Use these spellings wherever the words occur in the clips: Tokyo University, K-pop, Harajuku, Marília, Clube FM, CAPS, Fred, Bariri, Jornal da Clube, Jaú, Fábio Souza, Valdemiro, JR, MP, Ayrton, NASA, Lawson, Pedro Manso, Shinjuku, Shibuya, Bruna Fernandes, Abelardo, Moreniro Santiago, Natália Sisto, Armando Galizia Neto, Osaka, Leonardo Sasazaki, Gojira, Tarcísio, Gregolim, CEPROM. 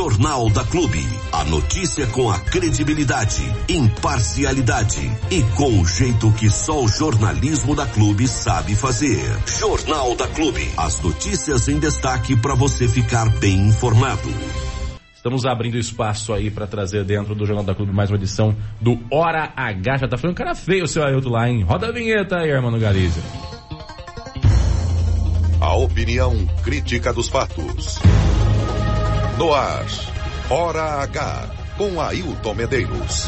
Jornal da Clube. A notícia com a credibilidade, imparcialidade e com o jeito que só o jornalismo da Clube sabe fazer. Jornal da Clube. As notícias em destaque para você ficar bem informado. Estamos abrindo espaço aí para trazer dentro do Jornal da Clube mais uma edição do Hora H. Já tá falando um cara feio o seu Ailton lá, hein? Roda a vinheta aí, Armando Galizia. A opinião crítica dos fatos. No ar, Hora H, com Ailton Medeiros.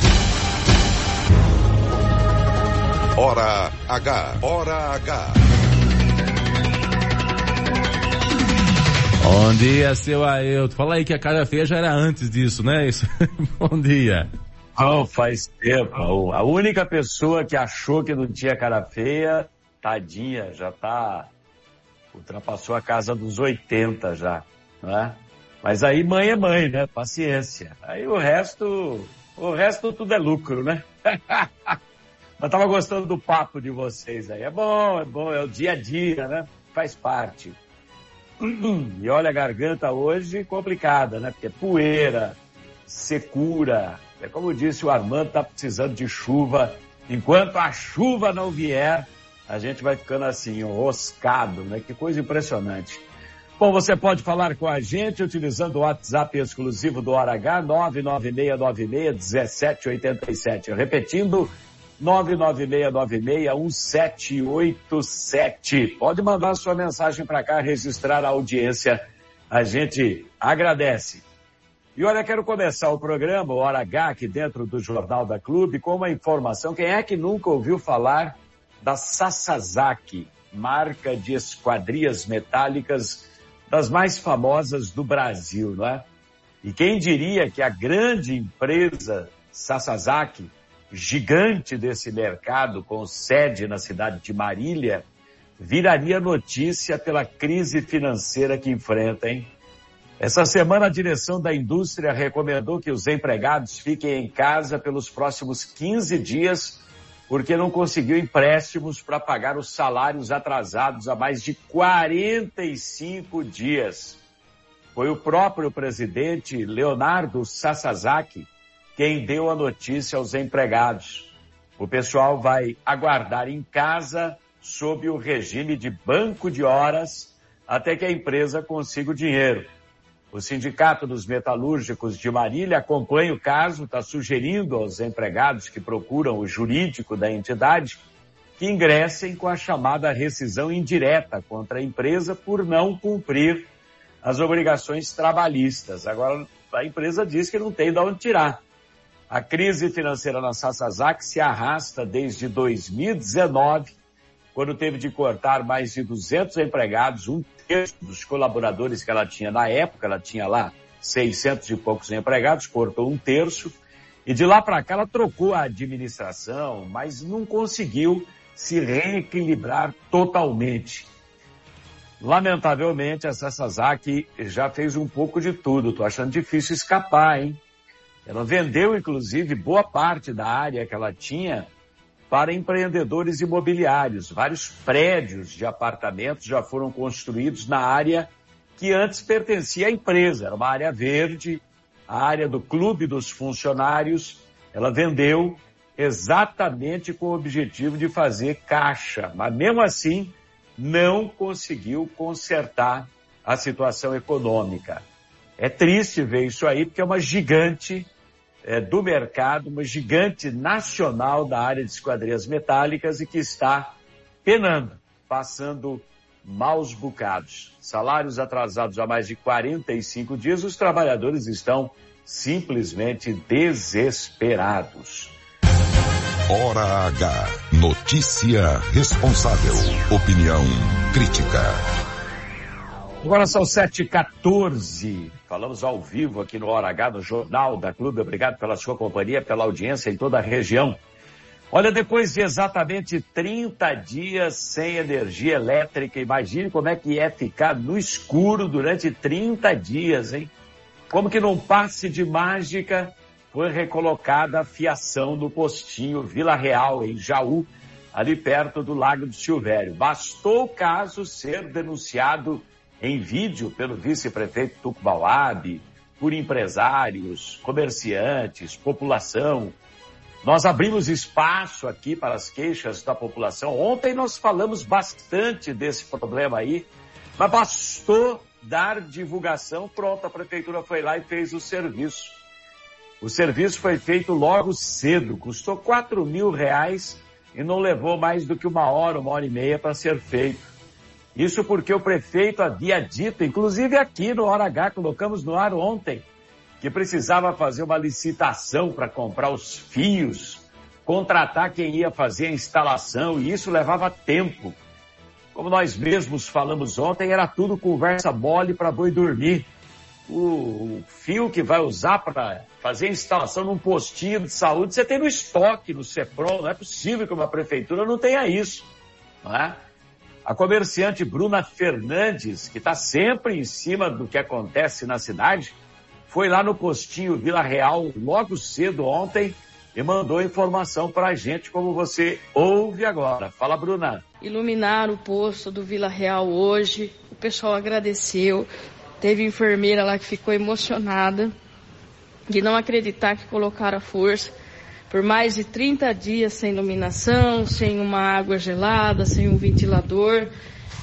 Hora H, Hora H. Bom dia, seu Ailton. Fala aí que a cara feia já era antes disso, né? Isso. Bom dia. Não, faz tempo. A única pessoa que achou que não tinha cara feia, tadinha, já tá... Ultrapassou a casa dos 80 já, né? Mas aí mãe é mãe, né? Paciência. Aí o resto tudo é lucro, né? Eu tava gostando do papo de vocês aí. É bom, é o dia a dia, né? Faz parte. E olha, a garganta hoje complicada, né? Porque é poeira, secura. É como disse o Armando, tá precisando de chuva. Enquanto a chuva não vier, a gente vai ficando assim, enroscado, né? Que coisa impressionante. Bom, você pode falar com a gente utilizando o WhatsApp exclusivo do Hora H, 996961787. Repetindo, 996961787. Pode mandar sua mensagem para cá, registrar a audiência. A gente agradece. E olha, quero começar o programa Hora H aqui dentro do Jornal da Clube com uma informação. Quem é que nunca ouviu falar da Sasazaki, marca de esquadrias metálicas das mais famosas do Brasil, não é? E quem diria que a grande empresa Sasazaki, gigante desse mercado, com sede na cidade de Marília, viraria notícia pela crise financeira que enfrenta, hein? Essa semana a direção da indústria recomendou que os empregados fiquem em casa pelos próximos 15 dias, porque não conseguiu empréstimos para pagar os salários atrasados há mais de 45 dias. Foi o próprio presidente Leonardo Sasazaki quem deu a notícia aos empregados. O pessoal vai aguardar em casa sob o regime de banco de horas até que a empresa consiga o dinheiro. O Sindicato dos Metalúrgicos de Marília acompanha o caso, está sugerindo aos empregados que procuram o jurídico da entidade que ingressem com a chamada rescisão indireta contra a empresa por não cumprir as obrigações trabalhistas. Agora, a empresa diz que não tem de onde tirar. A crise financeira na Sasazaki se arrasta desde 2019, quando teve de cortar mais de 200 empregados, um terço dos colaboradores que ela tinha na época. Ela tinha lá 600 e poucos empregados, cortou um terço, e de lá para cá ela trocou a administração, mas não conseguiu se reequilibrar totalmente. Lamentavelmente, a Sasazaki já fez um pouco de tudo. Tô achando difícil escapar, hein? Ela vendeu, inclusive, boa parte da área que ela tinha para empreendedores imobiliários. Vários prédios de apartamentos já foram construídos na área que antes pertencia à empresa. Era uma área verde, a área do clube dos funcionários. Ela vendeu exatamente com o objetivo de fazer caixa, mas mesmo assim não conseguiu consertar a situação econômica. É triste ver isso aí, porque é uma gigante do mercado, uma gigante nacional da área de esquadrias metálicas e que está penando, passando maus bocados. Salários atrasados há mais de 45 dias, os trabalhadores estão simplesmente desesperados. Hora H, notícia responsável, opinião crítica. Agora são 7h14. Falamos ao vivo aqui no Hora H, no Jornal da Clube. Obrigado pela sua companhia, pela audiência em toda a região. Olha, depois de exatamente 30 dias sem energia elétrica, imagine como é que é ficar no escuro durante 30 dias, hein? Como que num passe de mágica foi recolocada a fiação do postinho Vila Real, em Jaú, ali perto do Lago do Silvério. Bastou o caso ser denunciado em vídeo pelo vice-prefeito Tucumauabe, por empresários, comerciantes, população. Nós abrimos espaço aqui para as queixas da população. Ontem nós falamos bastante desse problema aí, mas bastou dar divulgação. Pronto, a prefeitura foi lá e fez o serviço. O serviço foi feito logo cedo, custou R$4.000 e não levou mais do que uma hora e meia para ser feito. Isso porque o prefeito havia dito, inclusive aqui no Hora H, colocamos no ar ontem, que precisava fazer uma licitação para comprar os fios, contratar quem ia fazer a instalação, e isso levava tempo. Como nós mesmos falamos ontem, era tudo conversa mole para boi dormir. O fio que vai usar para fazer a instalação num postinho de saúde, você tem no estoque, no CEPROM, não é possível que uma prefeitura não tenha isso, não é? A comerciante Bruna Fernandes, que está sempre em cima do que acontece na cidade, foi lá no postinho Vila Real logo cedo ontem e mandou informação para a gente, como você ouve agora. Fala, Bruna. Iluminaram o posto do Vila Real hoje, o pessoal agradeceu. Teve enfermeira lá que ficou emocionada de não acreditar que colocaram a força por mais de 30 dias sem iluminação, sem uma água gelada, sem um ventilador.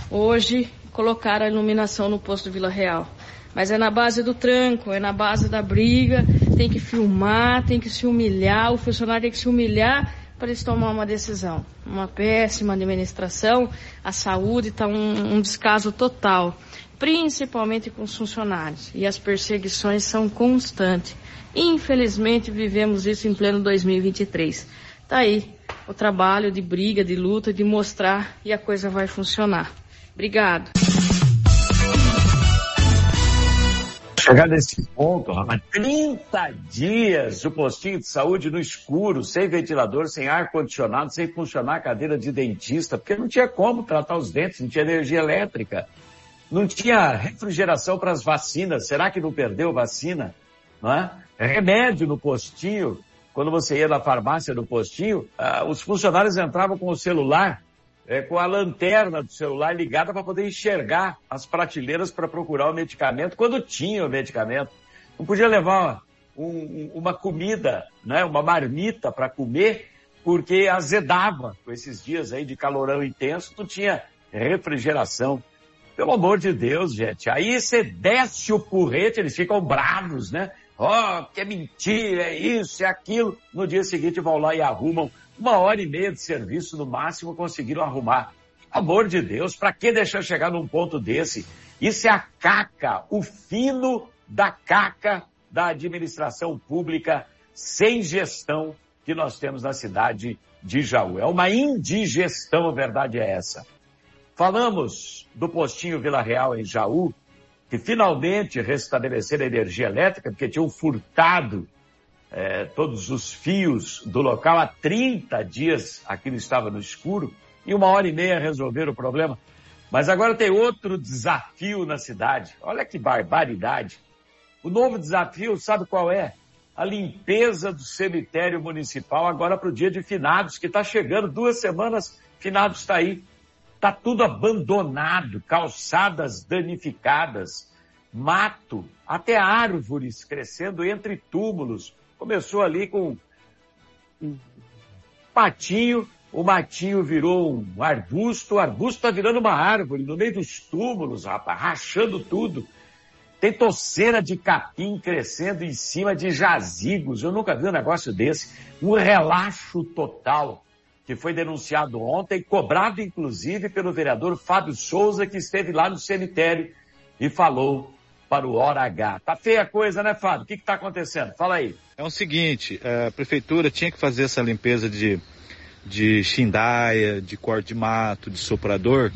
Hoje colocaram a iluminação no posto do Vila Real. Mas é na base do tranco, é na base da briga, tem que filmar, tem que se humilhar, o funcionário tem que se humilhar para eles tomar uma decisão. Uma péssima administração, a saúde está um descaso total, principalmente com os funcionários, e as perseguições são constantes. Infelizmente, vivemos isso em pleno 2023. Está aí o trabalho de briga, de luta, de mostrar, e a coisa vai funcionar. Obrigado. Chegar nesse ponto, há 30 dias o postinho de saúde no escuro, sem ventilador, sem ar-condicionado, sem funcionar a cadeira de dentista, porque não tinha como tratar os dentes, não tinha energia elétrica. Não tinha refrigeração para as vacinas. Será que não perdeu vacina? Não é? Remédio no postinho. Quando você ia na farmácia do postinho, os funcionários entravam com o celular, com a lanterna do celular ligada para poder enxergar as prateleiras para procurar o medicamento, quando tinha o medicamento. Não podia levar uma comida, né, uma marmita para comer, porque azedava. Com esses dias aí de calorão intenso, não tinha refrigeração. Pelo amor de Deus, gente. Aí você desce o porrete, eles ficam bravos, né? Ó, que é mentira, é isso, é aquilo. No dia seguinte vão lá e arrumam. Uma hora e meia de serviço, no máximo, conseguiram arrumar. Pelo amor de Deus, pra que deixar chegar num ponto desse? Isso é a caca, o fino da caca da administração pública sem gestão que nós temos na cidade de Jaú. É uma indigestão, a verdade é essa. Falamos do postinho Vila Real em Jaú, que finalmente restabeleceram a energia elétrica, porque tinham furtado todos os fios do local. Há 30 dias aquilo estava no escuro e uma hora e meia resolveram o problema. Mas agora tem outro desafio na cidade. Olha que barbaridade. O novo desafio, sabe qual é? A limpeza do cemitério municipal agora para o dia de finados, que está chegando. 2 semanas, finados está aí. Está tudo abandonado, calçadas danificadas, mato, até árvores crescendo entre túmulos. Começou ali com um patinho, o matinho virou um arbusto, o arbusto está virando uma árvore no meio dos túmulos, rapaz, rachando tudo. Tem toceira de capim crescendo em cima de jazigos, eu nunca vi um negócio desse. Um relaxo total, que foi denunciado ontem, cobrado inclusive pelo vereador Fábio Souza, que esteve lá no cemitério e falou para o Hora H. Tá feia a coisa, né, Fábio? O que está acontecendo? Fala aí. É o seguinte, a prefeitura tinha que fazer essa limpeza de xindaia, de corte de mato, de soprador,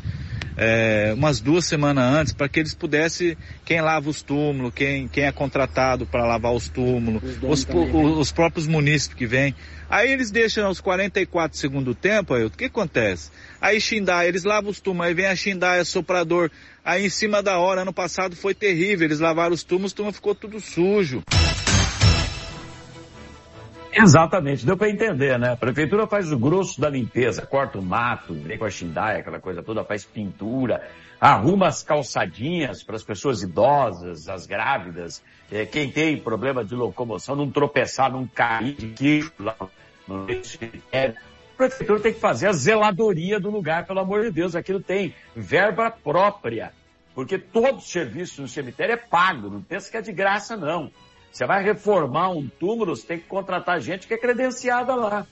umas 2 semanas antes, para que eles pudessem, quem lava os túmulos, quem é contratado para lavar os túmulos, os próprios munícipes que vêm. Aí eles deixam aos 44 segundos do tempo, aí o que acontece? Aí xindaia, eles lavam os túmulos, aí vem a xindaia, soprador, aí em cima da hora. Ano passado foi terrível, eles lavaram os túmulos, o túmulo ficou tudo sujo. Exatamente, deu para entender, né? A prefeitura faz o grosso da limpeza, corta o mato, vem com a xindaia, aquela coisa toda, faz pintura, arruma as calçadinhas para as pessoas idosas, as grávidas, quem tem problema de locomoção, não tropeçar, não cair de queixo lá no cemitério. A prefeitura tem que fazer a zeladoria do lugar, pelo amor de Deus, aquilo tem verba própria, porque todo serviço no cemitério é pago, não pensa que é de graça, não. Você vai reformar um túmulo, você tem que contratar gente que é credenciada lá.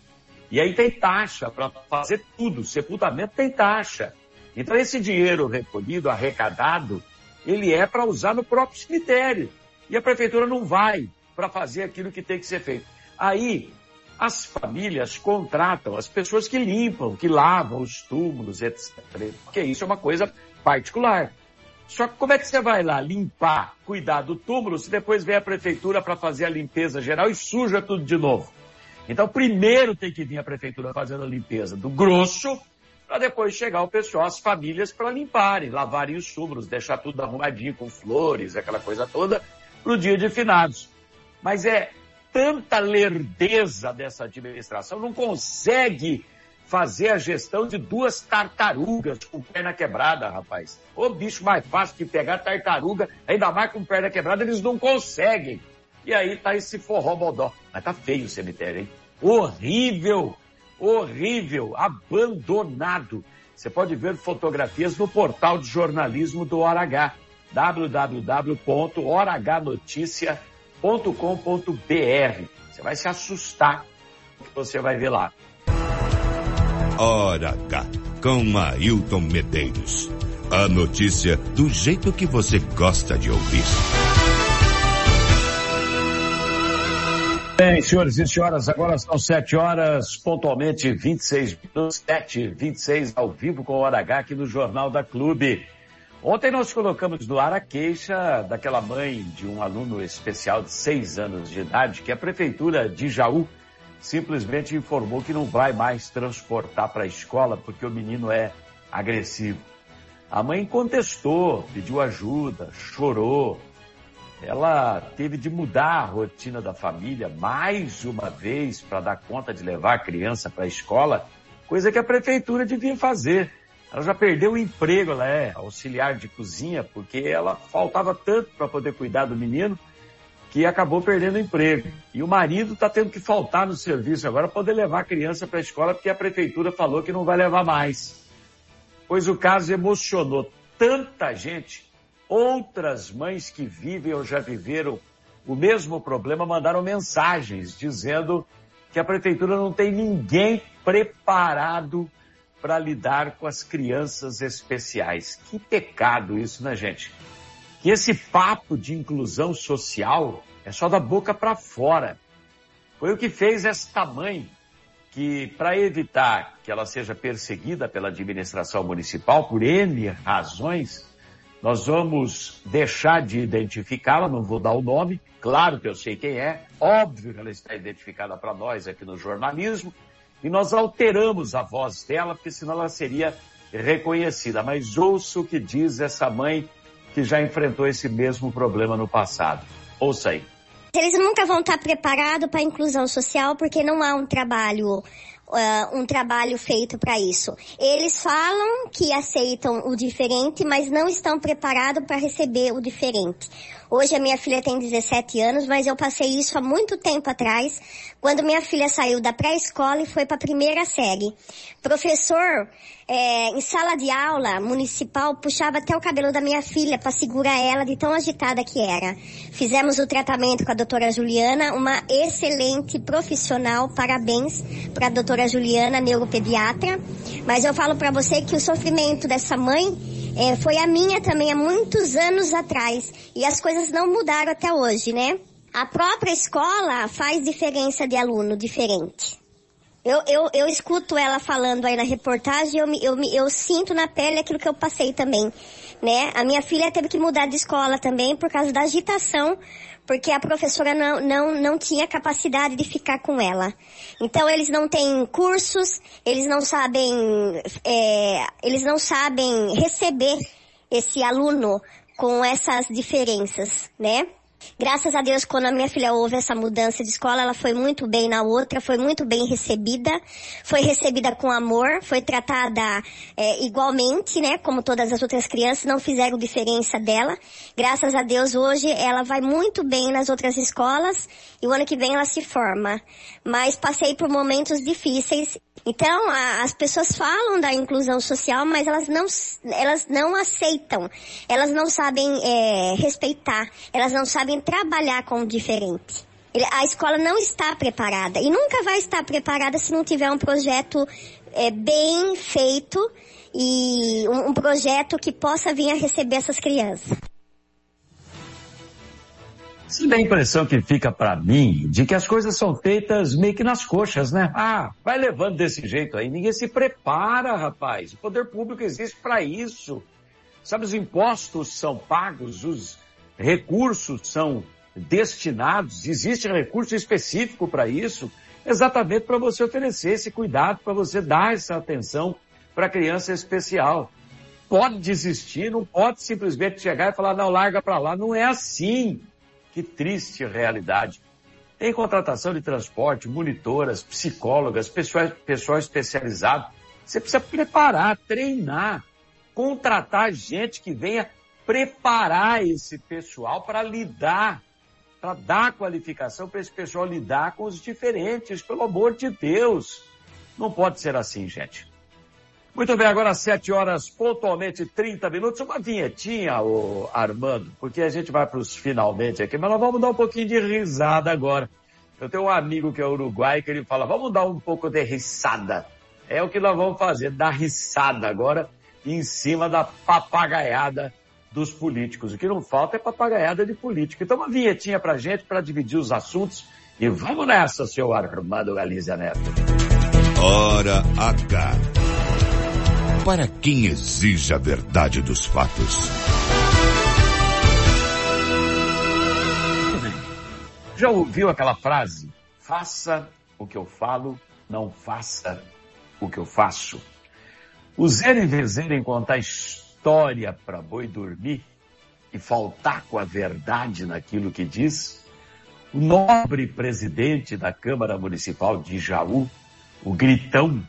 E aí tem taxa para fazer tudo, sepultamento tem taxa. Então esse dinheiro recolhido, arrecadado, ele é para usar no próprio cemitério. E a prefeitura não vai para fazer aquilo que tem que ser feito. Aí as famílias contratam as pessoas que limpam, que lavam os túmulos, etc. Porque isso é uma coisa particular. Só que como é que você vai lá limpar, cuidar do túmulo, se depois vem a prefeitura para fazer a limpeza geral e suja tudo de novo? Então, primeiro tem que vir a prefeitura fazendo a limpeza do grosso, para depois chegar o pessoal, as famílias, para limparem, lavarem os túmulos, deixar tudo arrumadinho com flores, aquela coisa toda, para o dia de finados. Mas é tanta lerdeza dessa administração, não consegue fazer a gestão de duas tartarugas com perna quebrada, rapaz. O bicho mais fácil que pegar tartaruga, ainda mais com perna quebrada, eles não conseguem. E aí tá esse forró bodó. Mas tá feio o cemitério, hein? Horrível, horrível, abandonado. Você pode ver fotografias no portal de jornalismo do Hora H, www.horahnoticia.com.br. Você vai se assustar com o que você vai ver lá. Hora H, com Ailton Medeiros. A notícia do jeito que você gosta de ouvir. Bem, senhores e senhoras, agora são 7 horas, pontualmente 26 minutos, 7h26, ao vivo com o Hora H aqui no Jornal da Clube. Ontem nós colocamos no ar a queixa daquela mãe de um aluno especial de 6 anos de idade que a prefeitura de Jaú simplesmente informou que não vai mais transportar para a escola porque o menino é agressivo. A mãe contestou, pediu ajuda, chorou. Ela teve de mudar a rotina da família mais uma vez para dar conta de levar a criança para a escola, coisa que a prefeitura devia fazer. Ela já perdeu o emprego, ela é auxiliar de cozinha, porque ela faltava tanto para poder cuidar do menino, que acabou perdendo o emprego. E o marido está tendo que faltar no serviço agora para poder levar a criança para a escola, porque a prefeitura falou que não vai levar mais. Pois o caso emocionou tanta gente. Outras mães que vivem ou já viveram o mesmo problema mandaram mensagens dizendo que a prefeitura não tem ninguém preparado para lidar com as crianças especiais. Que pecado isso, né, gente? Que esse papo de inclusão social é só da boca para fora. Foi o que fez esta mãe que, para evitar que ela seja perseguida pela administração municipal, por N razões, nós vamos deixar de identificá-la, não vou dar o nome, claro que eu sei quem é, óbvio que ela está identificada para nós aqui no jornalismo, e nós alteramos a voz dela, porque senão ela seria reconhecida. Mas ouça o que diz essa mãe que já enfrentou esse mesmo problema no passado. Ouça aí. Eles nunca vão estar preparados para a inclusão social porque não há um trabalho feito para isso. Eles falam que aceitam o diferente, mas não estão preparados para receber o diferente. Hoje a minha filha tem 17 anos, mas eu passei isso há muito tempo atrás, quando minha filha saiu da pré-escola e foi para a primeira série. Professor, em sala de aula municipal, puxava até o cabelo da minha filha para segurar ela de tão agitada que era. Fizemos o tratamento com a doutora Juliana, uma excelente profissional, parabéns para a doutora Juliana, neuropediatra. Mas eu falo para você que o sofrimento dessa mãe foi a minha também há muitos anos atrás, e as coisas não mudaram até hoje, né? A própria escola faz diferença de aluno diferente. Eu escuto ela falando aí na reportagem, eu sinto na pele aquilo que eu passei também, né? A minha filha teve que mudar de escola também por causa da agitação, porque a professora não tinha capacidade de ficar com ela. Então eles não têm cursos, eles não sabem receber esse aluno com essas diferenças, né? Graças a Deus, quando a minha filha houve essa mudança de escola, ela foi muito bem na outra, foi muito bem recebida, foi recebida com amor, foi tratada igualmente, né, como todas as outras crianças, não fizeram diferença dela. Graças a Deus, hoje ela vai muito bem nas outras escolas e o ano que vem ela se forma. Mas passei por momentos difíceis. Então, as pessoas falam da inclusão social, mas elas não aceitam, elas não sabem respeitar, elas não sabem trabalhar com o diferente. A escola não está preparada e nunca vai estar preparada se não tiver um projeto bem feito e um projeto que possa vir a receber essas crianças. Se dá a impressão que fica para mim de que as coisas são feitas meio que nas coxas, né? Ah, vai levando desse jeito aí, ninguém se prepara, rapaz. O poder público existe para isso. Sabe, os impostos são pagos, os recursos são destinados, existe recurso específico para isso, exatamente para você oferecer esse cuidado, para você dar essa atenção para a criança especial. Pode desistir, não pode simplesmente chegar e falar, não, larga para lá. Não é assim. Que triste realidade. Tem contratação de transporte, monitoras, psicólogas, pessoal especializado. Você precisa preparar, treinar, contratar gente que venha preparar esse pessoal para lidar, para dar qualificação para esse pessoal lidar com os diferentes, pelo amor de Deus. Não pode ser assim, gente. Muito bem, agora 7 horas, pontualmente 30 minutos, uma vinhetinha, ô Armando, porque a gente vai para os finalmente aqui, mas nós vamos dar um pouquinho de risada agora. Eu tenho um amigo que é uruguaio, que ele fala, vamos dar um pouco de risada. É o que nós vamos fazer, dar risada agora em cima da papagaiada dos políticos. O que não falta é papagaiada de político. Então uma vinhetinha para a gente, para dividir os assuntos, e vamos nessa, seu Armando Galizia Neto. Hora H. Para quem exige a verdade dos fatos. Já ouviu aquela frase? Faça o que eu falo, não faça o que eu faço. Os em contar história para boi dormir e faltar com a verdade naquilo que diz. O nobre presidente da Câmara Municipal de Jaú, o gritão,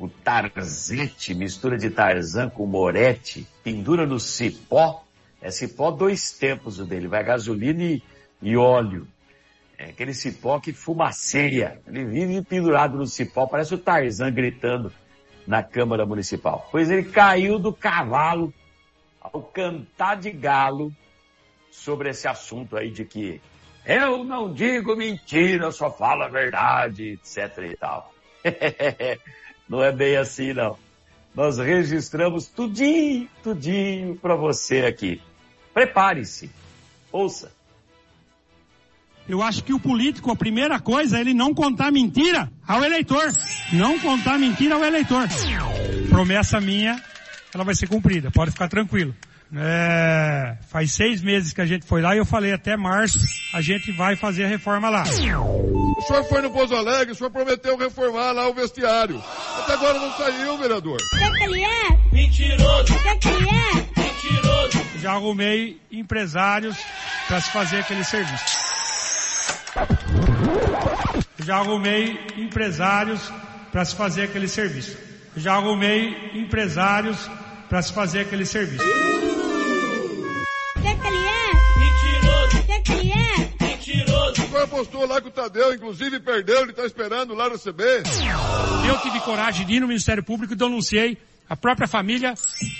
o Tarzete, mistura de Tarzan com Morete, pendura no cipó. É cipó 2 tempos o dele, vai gasolina e óleo. É aquele cipó que fumaceia. Ele vive pendurado no cipó, parece o Tarzan gritando na Câmara Municipal. Pois ele caiu do cavalo ao cantar de galo sobre esse assunto aí de que eu não digo mentira, eu só falo a verdade, etc e tal. Não é bem assim, não. Nós registramos tudinho para você aqui. Prepare-se. Ouça. Eu acho que o político, a primeira coisa, é ele não contar mentira ao eleitor. Não contar mentira ao eleitor. Promessa minha, ela vai ser cumprida. Pode ficar tranquilo. Faz 6 meses que a gente foi lá e eu falei, até março a gente vai fazer a reforma lá. O senhor foi no Pouso Alegre, o senhor prometeu reformar lá o vestiário. Até agora não saiu, vereador. Mentiroso. Mentiroso. Já arrumei empresários para se fazer aquele serviço. O senhor apostou lá que o Tadeu, inclusive, perdeu, ele está esperando lá no CB. Eu tive coragem de ir no Ministério Público e denunciei a própria família,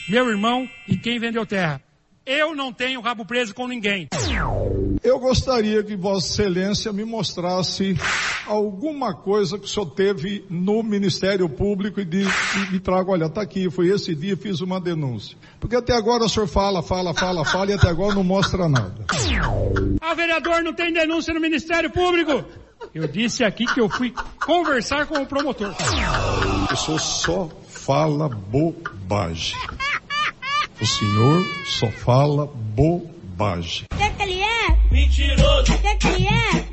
meu irmão e quem vendeu terra. Eu não tenho rabo preso com ninguém. Eu gostaria que Vossa Excelência me mostrasse alguma coisa que o senhor teve no Ministério Público e me traga, olha, está aqui, foi esse dia, fiz uma denúncia. Porque até agora o senhor fala e até agora não mostra nada. Ah, vereador, não tem denúncia no Ministério Público. Eu disse aqui que eu fui conversar com o promotor. O senhor só fala bobagem. O senhor só fala bobagem. Mentiroso!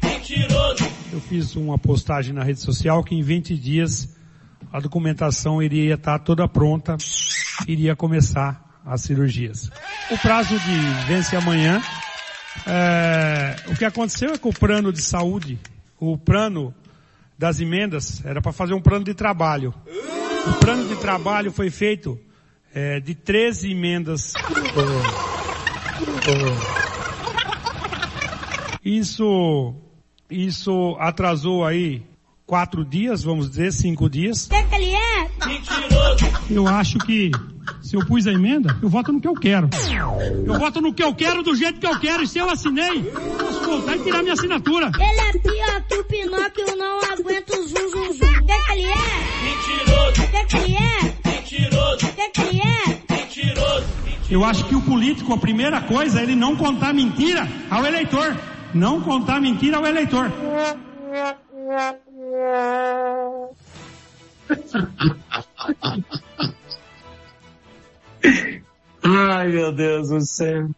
Mentiroso! Eu fiz uma postagem na rede social que em 20 dias a documentação iria estar toda pronta, iria começar as cirurgias. O prazo de vence amanhã, O que aconteceu é que o plano de saúde, o plano das emendas, era para fazer um plano de trabalho. O plano de trabalho foi feito de 13 emendas. Isso atrasou aí 4 dias, vamos dizer, 5 dias. Eu acho que se eu pus a emenda, eu voto no que eu quero. Eu voto no que eu quero, do jeito que eu quero. E se eu assinei, posso voltar e tirar minha assinatura. Ele é pior que o Pinóquio, não aguento o zuzuzum. O que ele é? O que ele é? Mentiroso. O que ele é? Mentiroso. Eu acho que o político, a primeira coisa, ele não contar mentira ao eleitor. Não contar mentira ao eleitor. Ai, meu Deus do céu.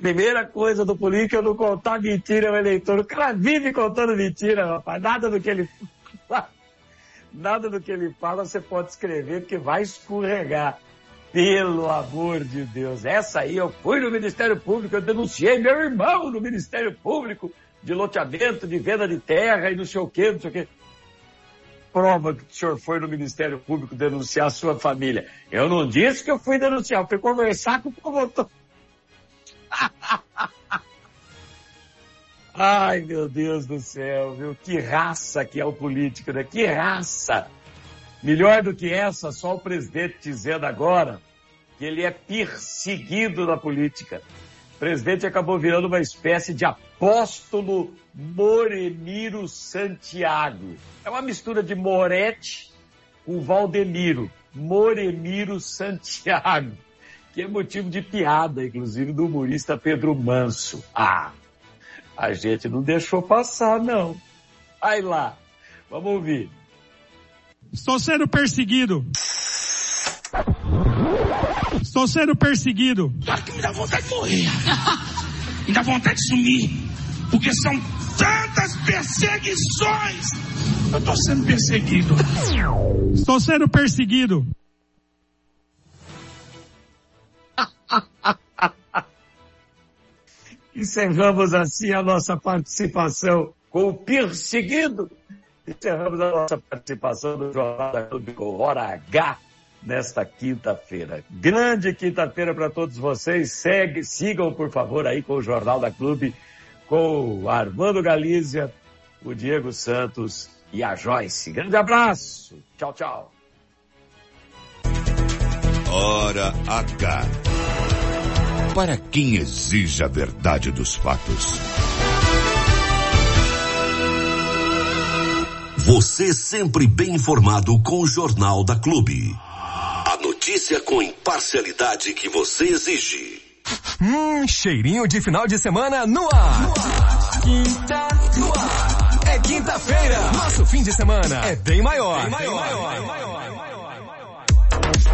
Primeira coisa do político é não contar mentira ao eleitor. O cara vive contando mentira, rapaz. Nada do que ele fala, você pode escrever, porque vai escorregar. Pelo amor de Deus. Essa aí, eu fui no Ministério Público, eu denunciei meu irmão no Ministério Público de loteamento, de venda de terra e não sei o quê, não sei o quê. Prova que o senhor foi no Ministério Público denunciar a sua família. Eu não disse que eu fui denunciar, eu fui conversar com o promotor. Ai, meu Deus do céu, viu? Que raça que é o político, né? Que raça! Melhor do que essa, só o presidente dizendo agora que ele é perseguido na política. O presidente acabou virando uma espécie de apóstolo Moreniro Santiago. É uma mistura de Moretti com Valdemiro. Moreniro Santiago, que é motivo de piada, inclusive, do humorista Pedro Manso. Ah, a gente não deixou passar, não. Vai lá, vamos ouvir. Estou sendo perseguido. Estou sendo perseguido. Claro que me dá vontade de morrer. Me dá vontade de sumir. Porque são tantas perseguições. Eu estou sendo perseguido. Estou sendo perseguido. Encerramos assim a nossa participação com o perseguido. Encerramos a nossa participação do Jornal da Clube com Hora H nesta quinta-feira. Grande quinta-feira para todos vocês. Sigam, por favor, aí com o Jornal da Clube, com o Armando Galizia, o Diego Santos e a Joyce. Grande abraço. Tchau, tchau. Hora H. Para quem exige a verdade dos fatos. Você sempre bem informado com o Jornal da Clube. A notícia com imparcialidade que você exige. Cheirinho de final de semana no ar. No ar. No ar. É quinta-feira. Nosso fim de semana é bem maior. Bem maior. Bem maior. Bem maior. Bem maior.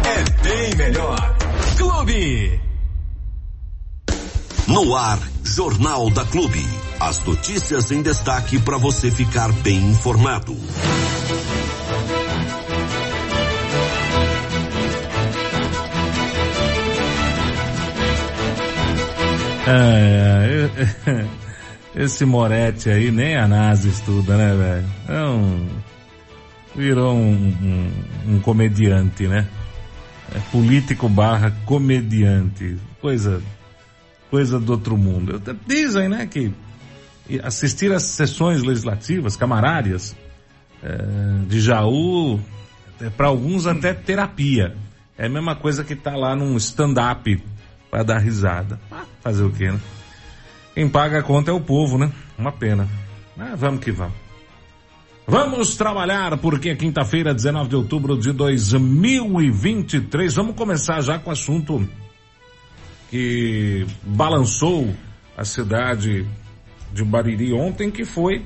É bem melhor. Clube. No ar, Jornal da Clube. As notícias em destaque para você ficar bem informado. Esse Moretti aí nem a NASA estuda, né, velho? Virou um comediante, né? É político / comediante. Coisa do outro mundo. Dizem, né, que assistir às sessões legislativas camarárias de Jaú, para alguns até terapia. É a mesma coisa que tá lá num stand-up para dar risada. Fazer o quê, né? Quem paga a conta é o povo, né? Uma pena. Mas vamos que vamos. Vamos trabalhar, porque é quinta-feira, 19 de outubro de 2023. Vamos começar já com o assunto que balançou a cidade de Bariri ontem, que foi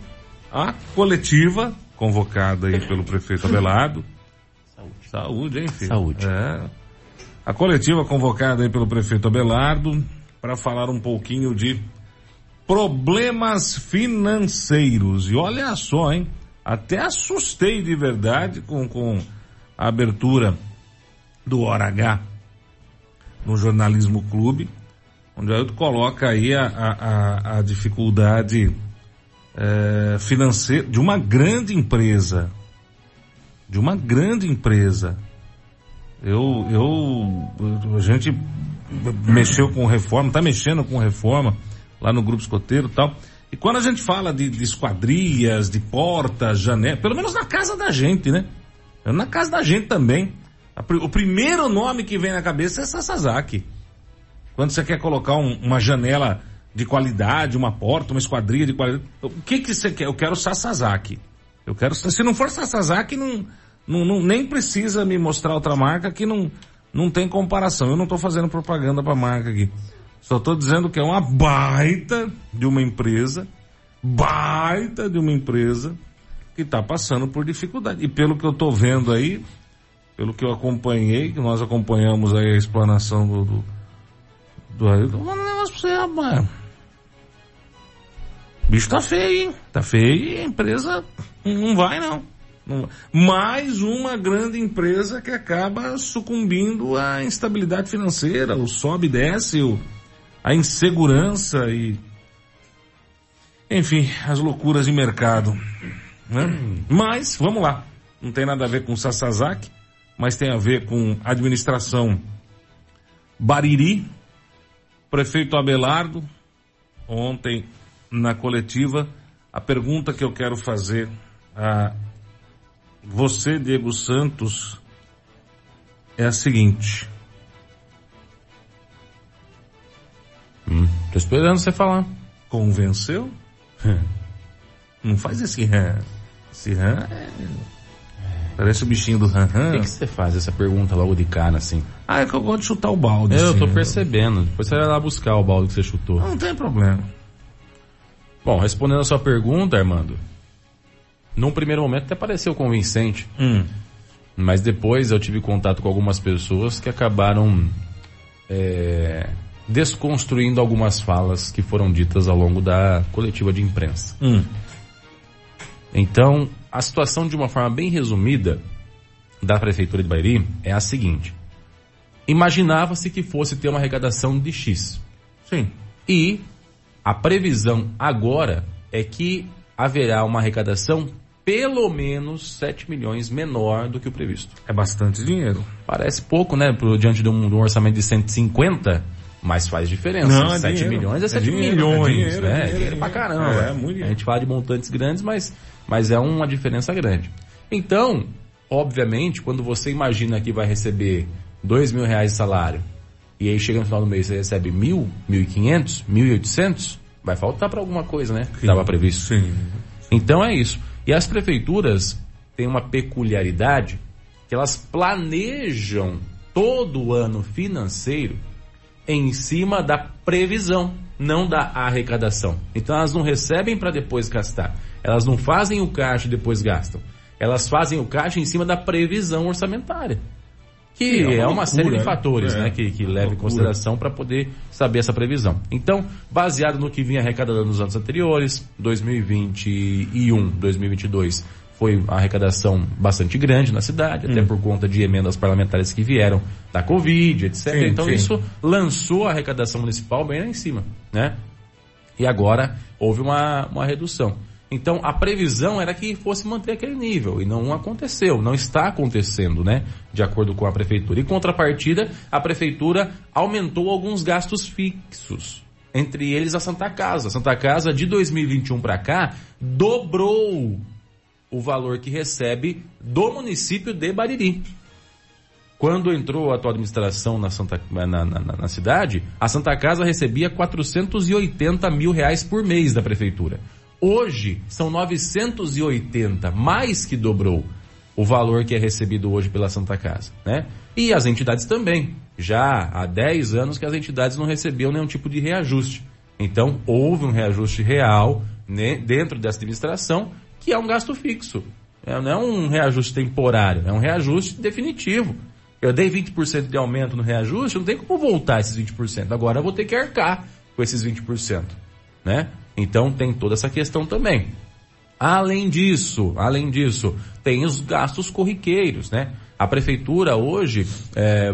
a coletiva convocada aí pelo prefeito Abelardo. Saúde, hein, filho? Saúde. A coletiva convocada aí pelo prefeito Abelardo para falar um pouquinho de problemas financeiros. E olha só, hein? Até assustei de verdade com a abertura do Hora H no Jornalismo Clube, onde o Ailton coloca aí a dificuldade financeira de uma grande empresa. A gente mexeu com reforma, está mexendo com reforma lá no grupo escoteiro e tal. E quando a gente fala de esquadrias, de portas, janelas, pelo menos na casa da gente, né? Na casa da gente também. O primeiro nome que vem na cabeça é Sasazaki. Quando você quer colocar uma janela de qualidade, uma porta, uma esquadria de qualidade, o que você quer? Eu quero Sasazaki. Se não for Sasazaki, não, nem precisa me mostrar outra marca que não tem comparação. Eu não estou fazendo propaganda para a marca aqui. Só estou dizendo que é uma baita de uma empresa que está passando por dificuldade. E pelo que eu estou vendo aí, pelo que eu acompanhei, que nós acompanhamos aí a explanação do Ayrton, eu vou falar um negócio pra você, rapaz. O bicho tá feio, hein? Tá feio e a empresa não vai, não. Mais uma grande empresa que acaba sucumbindo à instabilidade financeira, o sobe e desce, a insegurança e... enfim, as loucuras de mercado, né? Mas, vamos lá. Não tem nada a ver com Sasazaki, mas tem a ver com administração Bariri. Prefeito Abelardo, ontem na coletiva, a pergunta que eu quero fazer a você, Diego Santos, é a seguinte. Tô esperando você falar. Convenceu? Não faz esse rã. Esse rã parece o bichinho do Han-Han. Por que você faz essa pergunta logo de cara, assim? É que eu gosto de chutar o balde. Eu tô percebendo. Depois você vai lá buscar o balde que você chutou. Não tem problema. Bom, respondendo a sua pergunta, Armando, num primeiro momento até pareceu convincente. Mas depois eu tive contato com algumas pessoas que acabaram desconstruindo algumas falas que foram ditas ao longo da coletiva de imprensa. Então... a situação, de uma forma bem resumida, da Prefeitura de Bairi é a seguinte. Imaginava-se que fosse ter uma arrecadação de X. Sim. E a previsão agora é que haverá uma arrecadação pelo menos 7 milhões menor do que o previsto. É bastante dinheiro. Parece pouco, né? Diante de um orçamento de 150, mas faz diferença. Não, 7 milhões é 7 milhões. É dinheiro pra caramba. É muito dinheiro. A gente fala de montantes grandes, mas é uma diferença grande. Então, obviamente, quando você imagina que vai receber R$2.000 de salário, e aí chega no final do mês você recebe 1.000, 1.500, 1.800, vai faltar para alguma coisa, né? Que estava previsto. Sim. Então é isso. E as prefeituras têm uma peculiaridade que elas planejam todo o ano financeiro em cima da previsão, não da arrecadação. Então elas não recebem para depois gastar. Elas não fazem o caixa e depois gastam. Elas fazem o caixa em cima da previsão orçamentária. Que é uma série de fatores, né, que leva em consideração para poder saber essa previsão. Então, baseado no que vinha arrecadado nos anos anteriores, 2021, 2022, foi uma arrecadação bastante grande na cidade, até por conta de emendas parlamentares que vieram da Covid, etc. Sim, então isso lançou a arrecadação municipal bem lá em cima, né? E agora houve uma redução. Então, a previsão era que fosse manter aquele nível, e não aconteceu, não está acontecendo, né? De acordo com a prefeitura. Em contrapartida, a prefeitura aumentou alguns gastos fixos, entre eles a Santa Casa. A Santa Casa, de 2021 para cá, dobrou o valor que recebe do município de Bariri. Quando entrou a atual administração na cidade, a Santa Casa recebia R$480 mil por mês da prefeitura. Hoje, são 980, mais que dobrou o valor que é recebido hoje pela Santa Casa, né? E as entidades também. Já há 10 anos que as entidades não recebiam nenhum tipo de reajuste. Então, houve um reajuste real, né, dentro dessa administração, que é um gasto fixo. Não é um reajuste temporário, é um reajuste definitivo. Eu dei 20% de aumento no reajuste, não tem como voltar esses 20%. Agora eu vou ter que arcar com esses 20%, né? Então tem toda essa questão também. Além disso, tem os gastos corriqueiros, né? A prefeitura hoje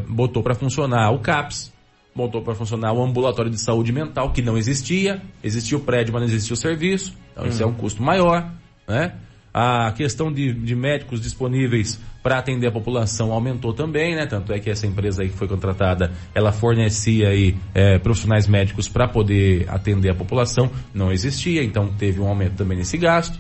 botou para funcionar o CAPS, montou para funcionar o ambulatório de saúde mental, que não existia. Existia o prédio, mas não existia o serviço. Então, isso é um custo maior, né? A questão de médicos disponíveis para atender a população aumentou também, né? Tanto é que essa empresa aí que foi contratada, ela fornecia aí profissionais médicos para poder atender a população, não existia, então teve um aumento também nesse gasto.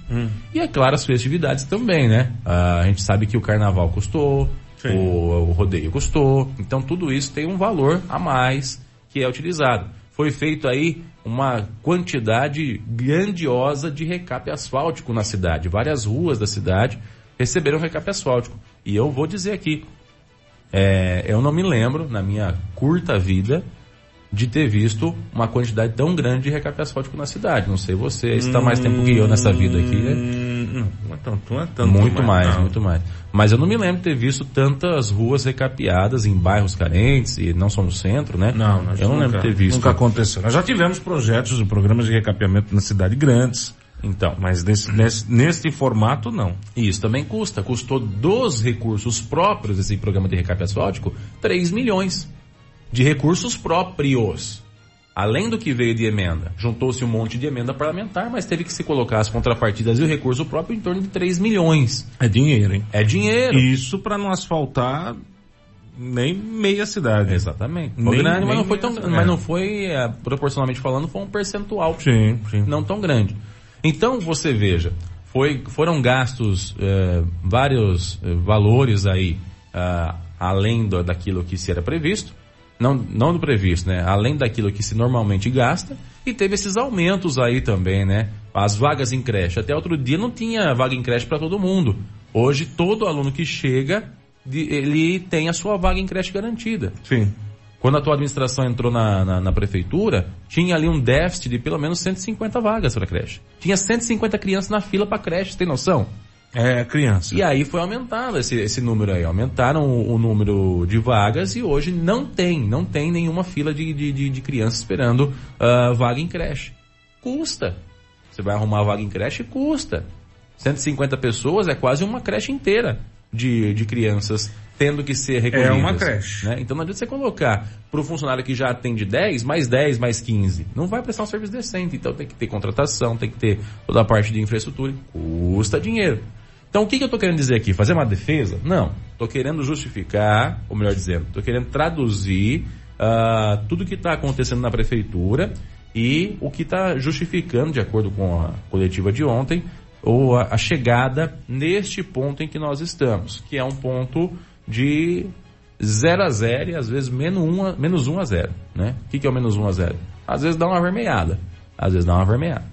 E é claro, as festividades também, né? A gente sabe que o carnaval custou, o rodeio custou, então tudo isso tem um valor a mais que é utilizado. Foi feito aí uma quantidade grandiosa de recape asfáltico na cidade. Várias ruas da cidade receberam recape asfáltico. E eu vou dizer aqui, eu não me lembro, na minha curta vida, de ter visto uma quantidade tão grande de recape asfáltico na cidade. Não sei você, está mais tempo que eu nessa vida aqui. Muito mais. Mas eu não me lembro de ter visto tantas ruas recapeadas em bairros carentes, e não só no centro, né? Eu não lembro de ter visto. Nunca aconteceu. Nós já tivemos projetos, programas de recapeamento na cidade grandes. Então, mas nesse formato, não. E isso também custa. Custou dos recursos próprios desse programa de recape asfáltico 3 milhões de recursos próprios. Além do que veio de emenda, juntou-se um monte de emenda parlamentar, mas teve que se colocar as contrapartidas e o recurso próprio em torno de 3 milhões. É dinheiro, hein? É dinheiro. Isso para não asfaltar nem meia cidade. Exatamente. Foi grande, mas não foi tão grande. Mas não foi, proporcionalmente falando, foi um percentual. Sim, sim. Não tão grande. Então, você veja, foram gastos vários valores aí, além daquilo que se era previsto. Não do previsto, né? Além daquilo que se normalmente gasta, e teve esses aumentos aí também, né? As vagas em creche. Até outro dia não tinha vaga em creche para todo mundo. Hoje, todo aluno que chega, ele tem a sua vaga em creche garantida. Sim. Quando a tua administração entrou na prefeitura, tinha ali um déficit de pelo menos 150 vagas para creche. Tinha 150 crianças na fila para creche, você tem noção? Criança. E aí foi aumentado esse número aí. Aumentaram o número de vagas e hoje não tem nenhuma fila de crianças esperando vaga em creche. Custa. Você vai arrumar vaga em creche, custa. 150 pessoas é quase uma creche inteira de crianças tendo que ser recolhidas. É uma creche. Né? Então não adianta você colocar para o funcionário que já atende 10, mais 15. Não vai prestar um serviço decente. Então tem que ter contratação, tem que ter toda a parte de infraestrutura. Custa dinheiro. Então o que eu estou querendo dizer aqui? Fazer uma defesa? Não. Estou querendo justificar, ou melhor dizendo, estou querendo traduzir tudo o que está acontecendo na prefeitura e o que está justificando, de acordo com a coletiva de ontem, ou a chegada neste ponto em que nós estamos, que é um ponto de 0-0 e às vezes menos 1 a 0, né? O que é o menos 1 a 0? Às vezes dá uma vermelhada, às vezes dá uma vermelhada.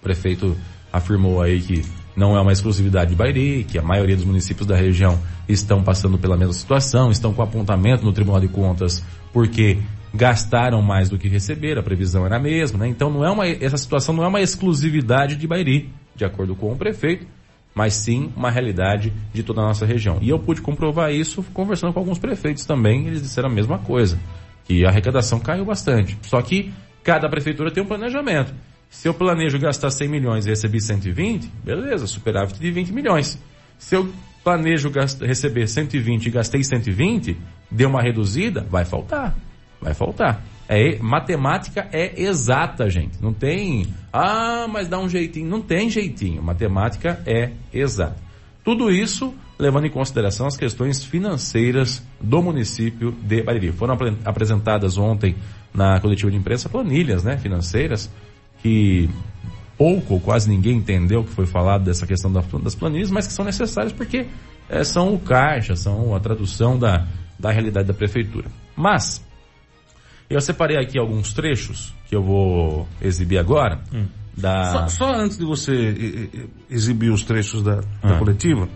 O prefeito afirmou aí que não é uma exclusividade de Bairi, que a maioria dos municípios da região estão passando pela mesma situação, estão com apontamento no Tribunal de Contas porque gastaram mais do que receberam, a previsão era a mesma, né? Então essa situação não é uma exclusividade de Bairi, de acordo com o prefeito, mas sim uma realidade de toda a nossa região. E eu pude comprovar isso conversando com alguns prefeitos também, eles disseram a mesma coisa, que a arrecadação caiu bastante. Só que cada prefeitura tem um planejamento. Se eu planejo gastar 100 milhões e recebi 120, beleza, superávit de 20 milhões. Se eu planejo receber 120 e gastei 120, deu uma reduzida, vai faltar. Matemática é exata, gente. Não tem, mas dá um jeitinho. Não tem jeitinho. Matemática é exata. Tudo isso levando em consideração as questões financeiras do município de Bariri. Foram apresentadas ontem na coletiva de imprensa planilhas, né, financeiras, que pouco ou quase ninguém entendeu o que foi falado dessa questão das planilhas, mas que são necessárias porque são o caixa, são a tradução da realidade da prefeitura. Mas eu separei aqui alguns trechos que eu vou exibir agora. Só antes de você exibir os trechos da coletiva,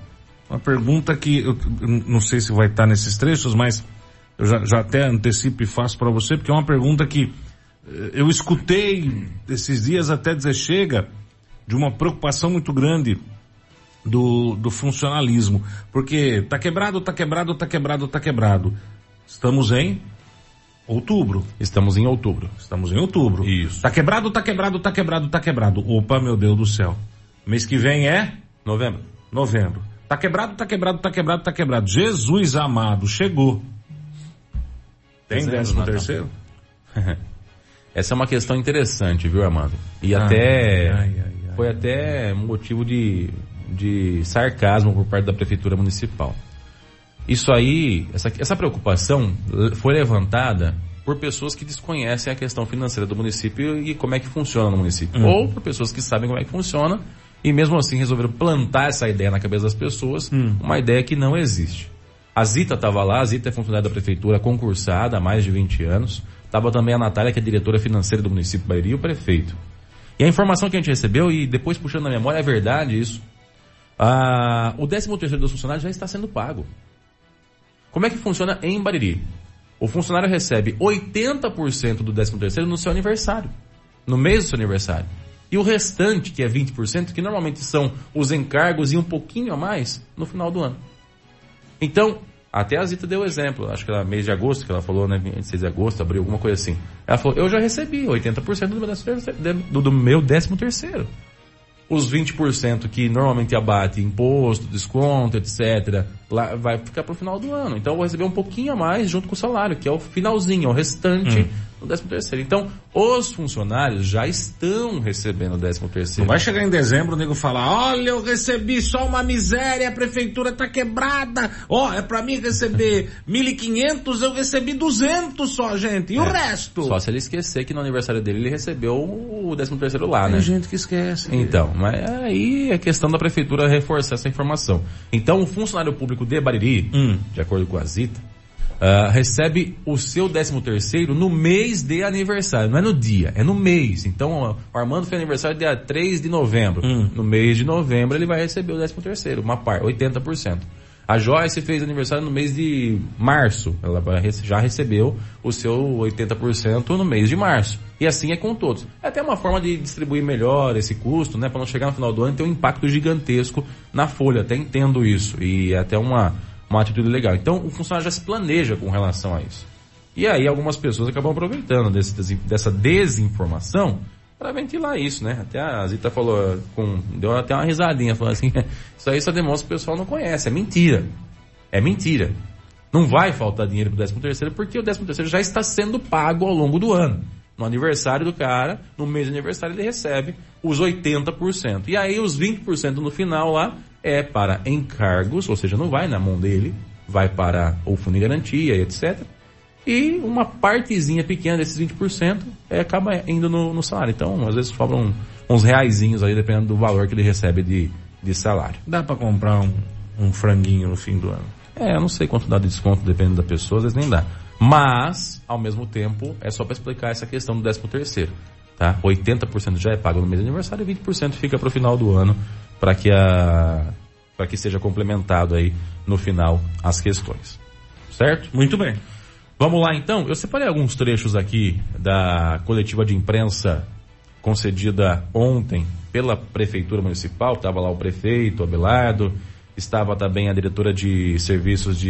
uma pergunta que eu não sei se vai estar nesses trechos, mas eu já até antecipo e faço para você, porque é uma pergunta que eu escutei esses dias até dizer chega, de uma preocupação muito grande do funcionalismo. Porque tá quebrado. Estamos em outubro. Isso. Tá quebrado. Opa, meu Deus do céu. Mês que vem é? Novembro. Tá quebrado. Jesus amado, chegou. Tem 13º? Essa é uma questão interessante, viu, Armando? E foi até motivo de sarcasmo por parte da Prefeitura Municipal. Isso aí, essa preocupação foi levantada por pessoas que desconhecem a questão financeira do município e como é que funciona no município. Ou por pessoas que sabem como é que funciona e mesmo assim resolveram plantar essa ideia na cabeça das pessoas, uma ideia que não existe. A Zita estava lá, a Zita é funcionária da Prefeitura, concursada há mais de 20 anos. Estava também a Natália, que é diretora financeira do município de Bairi, e o prefeito. E a informação que a gente recebeu, e depois puxando na memória, é verdade isso. O 13º dos funcionários já está sendo pago. Como é que funciona em Bariri? O funcionário recebe 80% do 13º no seu aniversário, no mês do seu aniversário. E o restante, que é 20%, que normalmente são os encargos e um pouquinho a mais, no final do ano. Então, até a Zita deu exemplo, acho que era mês de agosto que ela falou, né, 26 de agosto, abril, alguma coisa assim. Ela falou, eu já recebi 80% do meu 13º. Os 20% que normalmente abate imposto, desconto, etc., lá vai ficar para o final do ano. Então eu vou receber um pouquinho a mais junto com o salário, que é o finalzinho, é o restante do 13º. Então, os funcionários já estão recebendo o 13º. Não vai chegar em dezembro o nego falar, olha, eu recebi só uma miséria, a prefeitura tá quebrada, é pra mim receber 1.500, eu recebi 200 só, gente, e o resto? Só se ele esquecer que no aniversário dele ele recebeu o 13º lá, né? Tem gente que esquece. Então, mas aí é questão da prefeitura reforçar essa informação. Então, o funcionário público de Bariri, de acordo com a Zita, recebe o seu 13º no mês de aniversário, não é no dia, é no mês. Então, o Armando fez aniversário dia 3 de novembro. No mês de novembro ele vai receber o 13º, 80%. A Joyce fez aniversário no mês de março, ela já recebeu o seu 80% no mês de março. E assim é com todos. É até uma forma de distribuir melhor esse custo, né, para não chegar no final do ano e ter um impacto gigantesco na folha. Até entendo isso. E é até uma atitude legal. Então, o funcionário já se planeja com relação a isso. E aí, algumas pessoas acabam aproveitando dessa desinformação para ventilar isso, né? Até a Zita falou, deu até uma risadinha, falando assim, isso aí só demonstra que o pessoal não conhece, é mentira. É mentira. Não vai faltar dinheiro para o 13º, porque o 13º já está sendo pago ao longo do ano. No aniversário do cara, no mês de aniversário, ele recebe os 80%. E aí, os 20% no final lá, é para encargos, ou seja, não vai na mão dele, vai para o fundo de garantia, etc. E uma partezinha pequena desses 20% acaba indo no salário. Então, às vezes sobram uns reaisinhos aí, dependendo do valor que ele recebe de salário. Dá para comprar um franguinho no fim do ano? Eu não sei quanto dá de desconto, dependendo da pessoa, às vezes nem dá. Mas, ao mesmo tempo, é só para explicar essa questão do 13º, tá? 80% já é pago no mês de aniversário e 20% fica para o final do ano, para que seja complementado aí no final as questões. Certo? Muito bem. Vamos lá então, eu separei alguns trechos aqui da coletiva de imprensa concedida ontem pela Prefeitura Municipal. Estava lá o prefeito, o Abelardo, estava também a diretora de serviços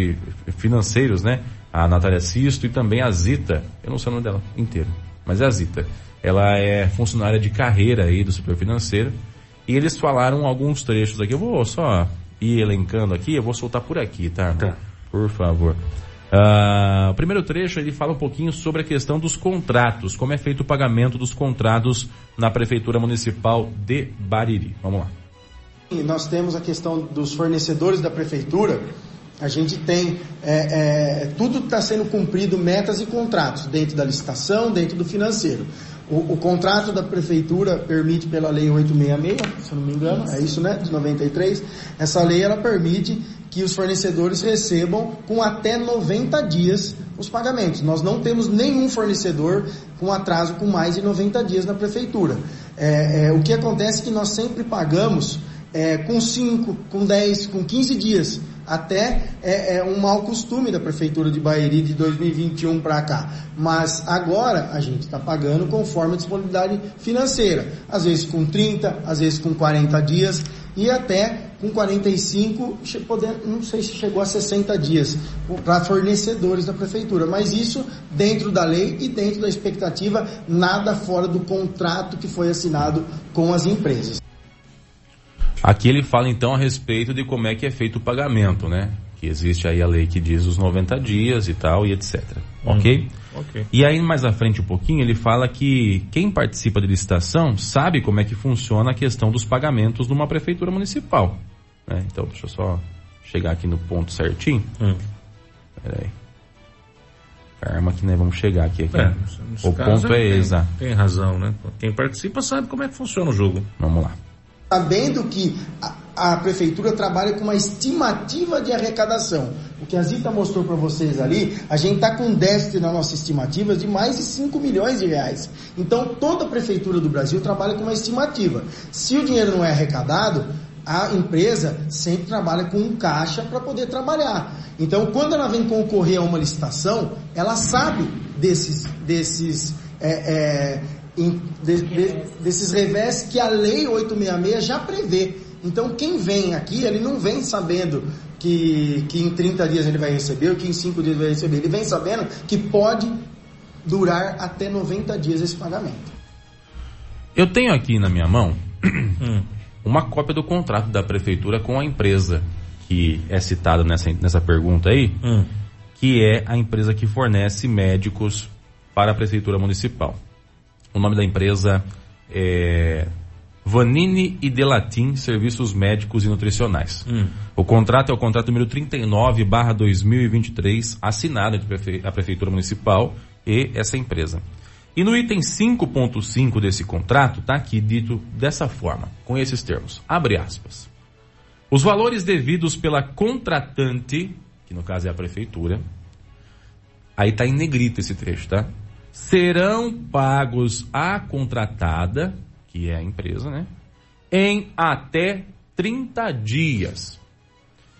financeiros, né? A Natália Sisto, e também a Zita, eu não sei o nome dela inteiro, mas é a Zita. Ela é funcionária de carreira aí do setor financeiro. E eles falaram alguns trechos aqui. Eu vou só ir elencando aqui. Eu vou soltar por aqui, tá? Por favor. O primeiro trecho, ele fala um pouquinho sobre a questão dos contratos. Como é feito o pagamento dos contratos na Prefeitura Municipal de Bariri. Vamos lá. Nós temos a questão dos fornecedores da Prefeitura. A gente tem... tudo está sendo cumprido, metas e contratos, dentro da licitação, dentro do financeiro. O contrato da prefeitura permite, pela lei 866, se eu não me engano, é isso, né, de 93, essa lei ela permite que os fornecedores recebam com até 90 dias os pagamentos. Nós não temos nenhum fornecedor com atraso com mais de 90 dias na prefeitura. O que acontece é que nós sempre pagamos com 5, com 10, com 15 dias. Até é um mau costume da Prefeitura de Bairi de 2021 para cá. Mas agora a gente está pagando conforme a disponibilidade financeira. Às vezes com 30, às vezes com 40 dias e até com 45, não sei se chegou a 60 dias para fornecedores da Prefeitura. Mas isso dentro da lei e dentro da expectativa, nada fora do contrato que foi assinado com as empresas. Aqui ele fala então a respeito de como é que é feito o pagamento, né? que existe aí a lei que diz os 90 dias e tal e etc. Ok? Ok. E aí mais à frente um pouquinho ele fala que quem participa de licitação sabe como é que funciona a questão dos pagamentos numa prefeitura municipal, né? Então deixa eu só chegar aqui no ponto certinho. Peraí. Calma que nós vamos chegar aqui. É, o ponto é exato. Tem razão, né? Quem participa sabe como é que funciona o jogo. Vamos lá. Sabendo que a prefeitura trabalha com uma estimativa de arrecadação. O que a Zita mostrou para vocês ali, a gente está com um déficit na nossa estimativa de mais de 5 milhões de reais. Então, toda a prefeitura do Brasil trabalha com uma estimativa. Se o dinheiro não é arrecadado, a empresa sempre trabalha com um caixa para poder trabalhar. Então, quando ela vem concorrer a uma licitação, ela sabe desses revés que a lei 866 já prevê. Então quem vem aqui, ele não vem sabendo que em 30 dias ele vai receber, ou que em 5 dias ele vai receber. Ele vem sabendo que pode durar até 90 dias esse pagamento. Eu tenho aqui na minha mão uma cópia do contrato da prefeitura com a empresa que é citada nessa pergunta aí, que é a empresa que fornece médicos para a prefeitura municipal. O nome da empresa é Vanini e Delatim, Serviços Médicos e Nutricionais. O contrato é o contrato número 39/2023, assinado entre a Prefeitura Municipal e essa empresa. E no item 5.5 desse contrato, está aqui dito dessa forma, com esses termos, abre aspas. Os valores devidos pela contratante, que no caso é a Prefeitura, aí está em negrito esse trecho, tá? Serão pagos à contratada, que é a empresa, né? Em até 30 dias,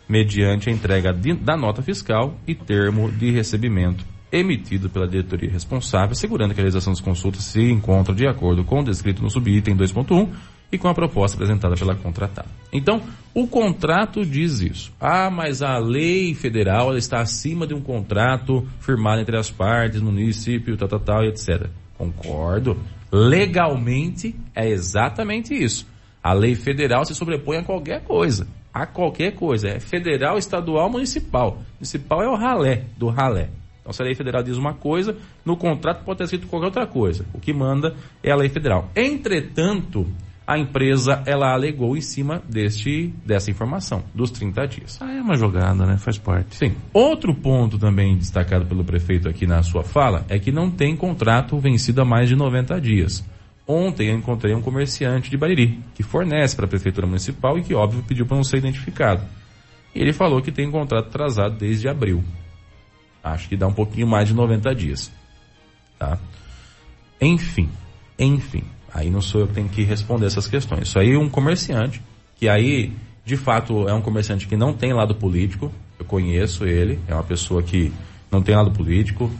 mediante a entrega da nota fiscal e termo de recebimento emitido pela diretoria responsável, assegurando que a realização das consultas se encontra de acordo com o descrito no subitem 2.1 e com a proposta apresentada pela contratada. Então, o contrato diz isso. Ah, mas a lei federal ela está acima de um contrato firmado entre as partes, no município, tal, etc. Concordo. Legalmente, é exatamente isso. A lei federal se sobrepõe a qualquer coisa. A qualquer coisa. É federal, estadual, municipal. Municipal é o ralé do ralé. Então, se a lei federal diz uma coisa, no contrato pode ter escrito qualquer outra coisa. O que manda é a lei federal. Entretanto, a empresa, ela alegou em cima dessa informação, dos 30 dias. Ah, é uma jogada, né? Faz parte. Sim. Outro ponto também destacado pelo prefeito aqui na sua fala é que não tem contrato vencido há mais de 90 dias. Ontem eu encontrei um comerciante de Bariri, que fornece para a Prefeitura Municipal e que, óbvio, pediu para não ser identificado. E ele falou que tem um contrato atrasado desde abril. Acho que dá um pouquinho mais de 90 dias. Tá? Enfim. Aí não sou eu que tenho que responder essas questões. Isso aí é um comerciante, que aí, de fato, é um comerciante que não tem lado político. Eu conheço ele, é uma pessoa que não tem lado político,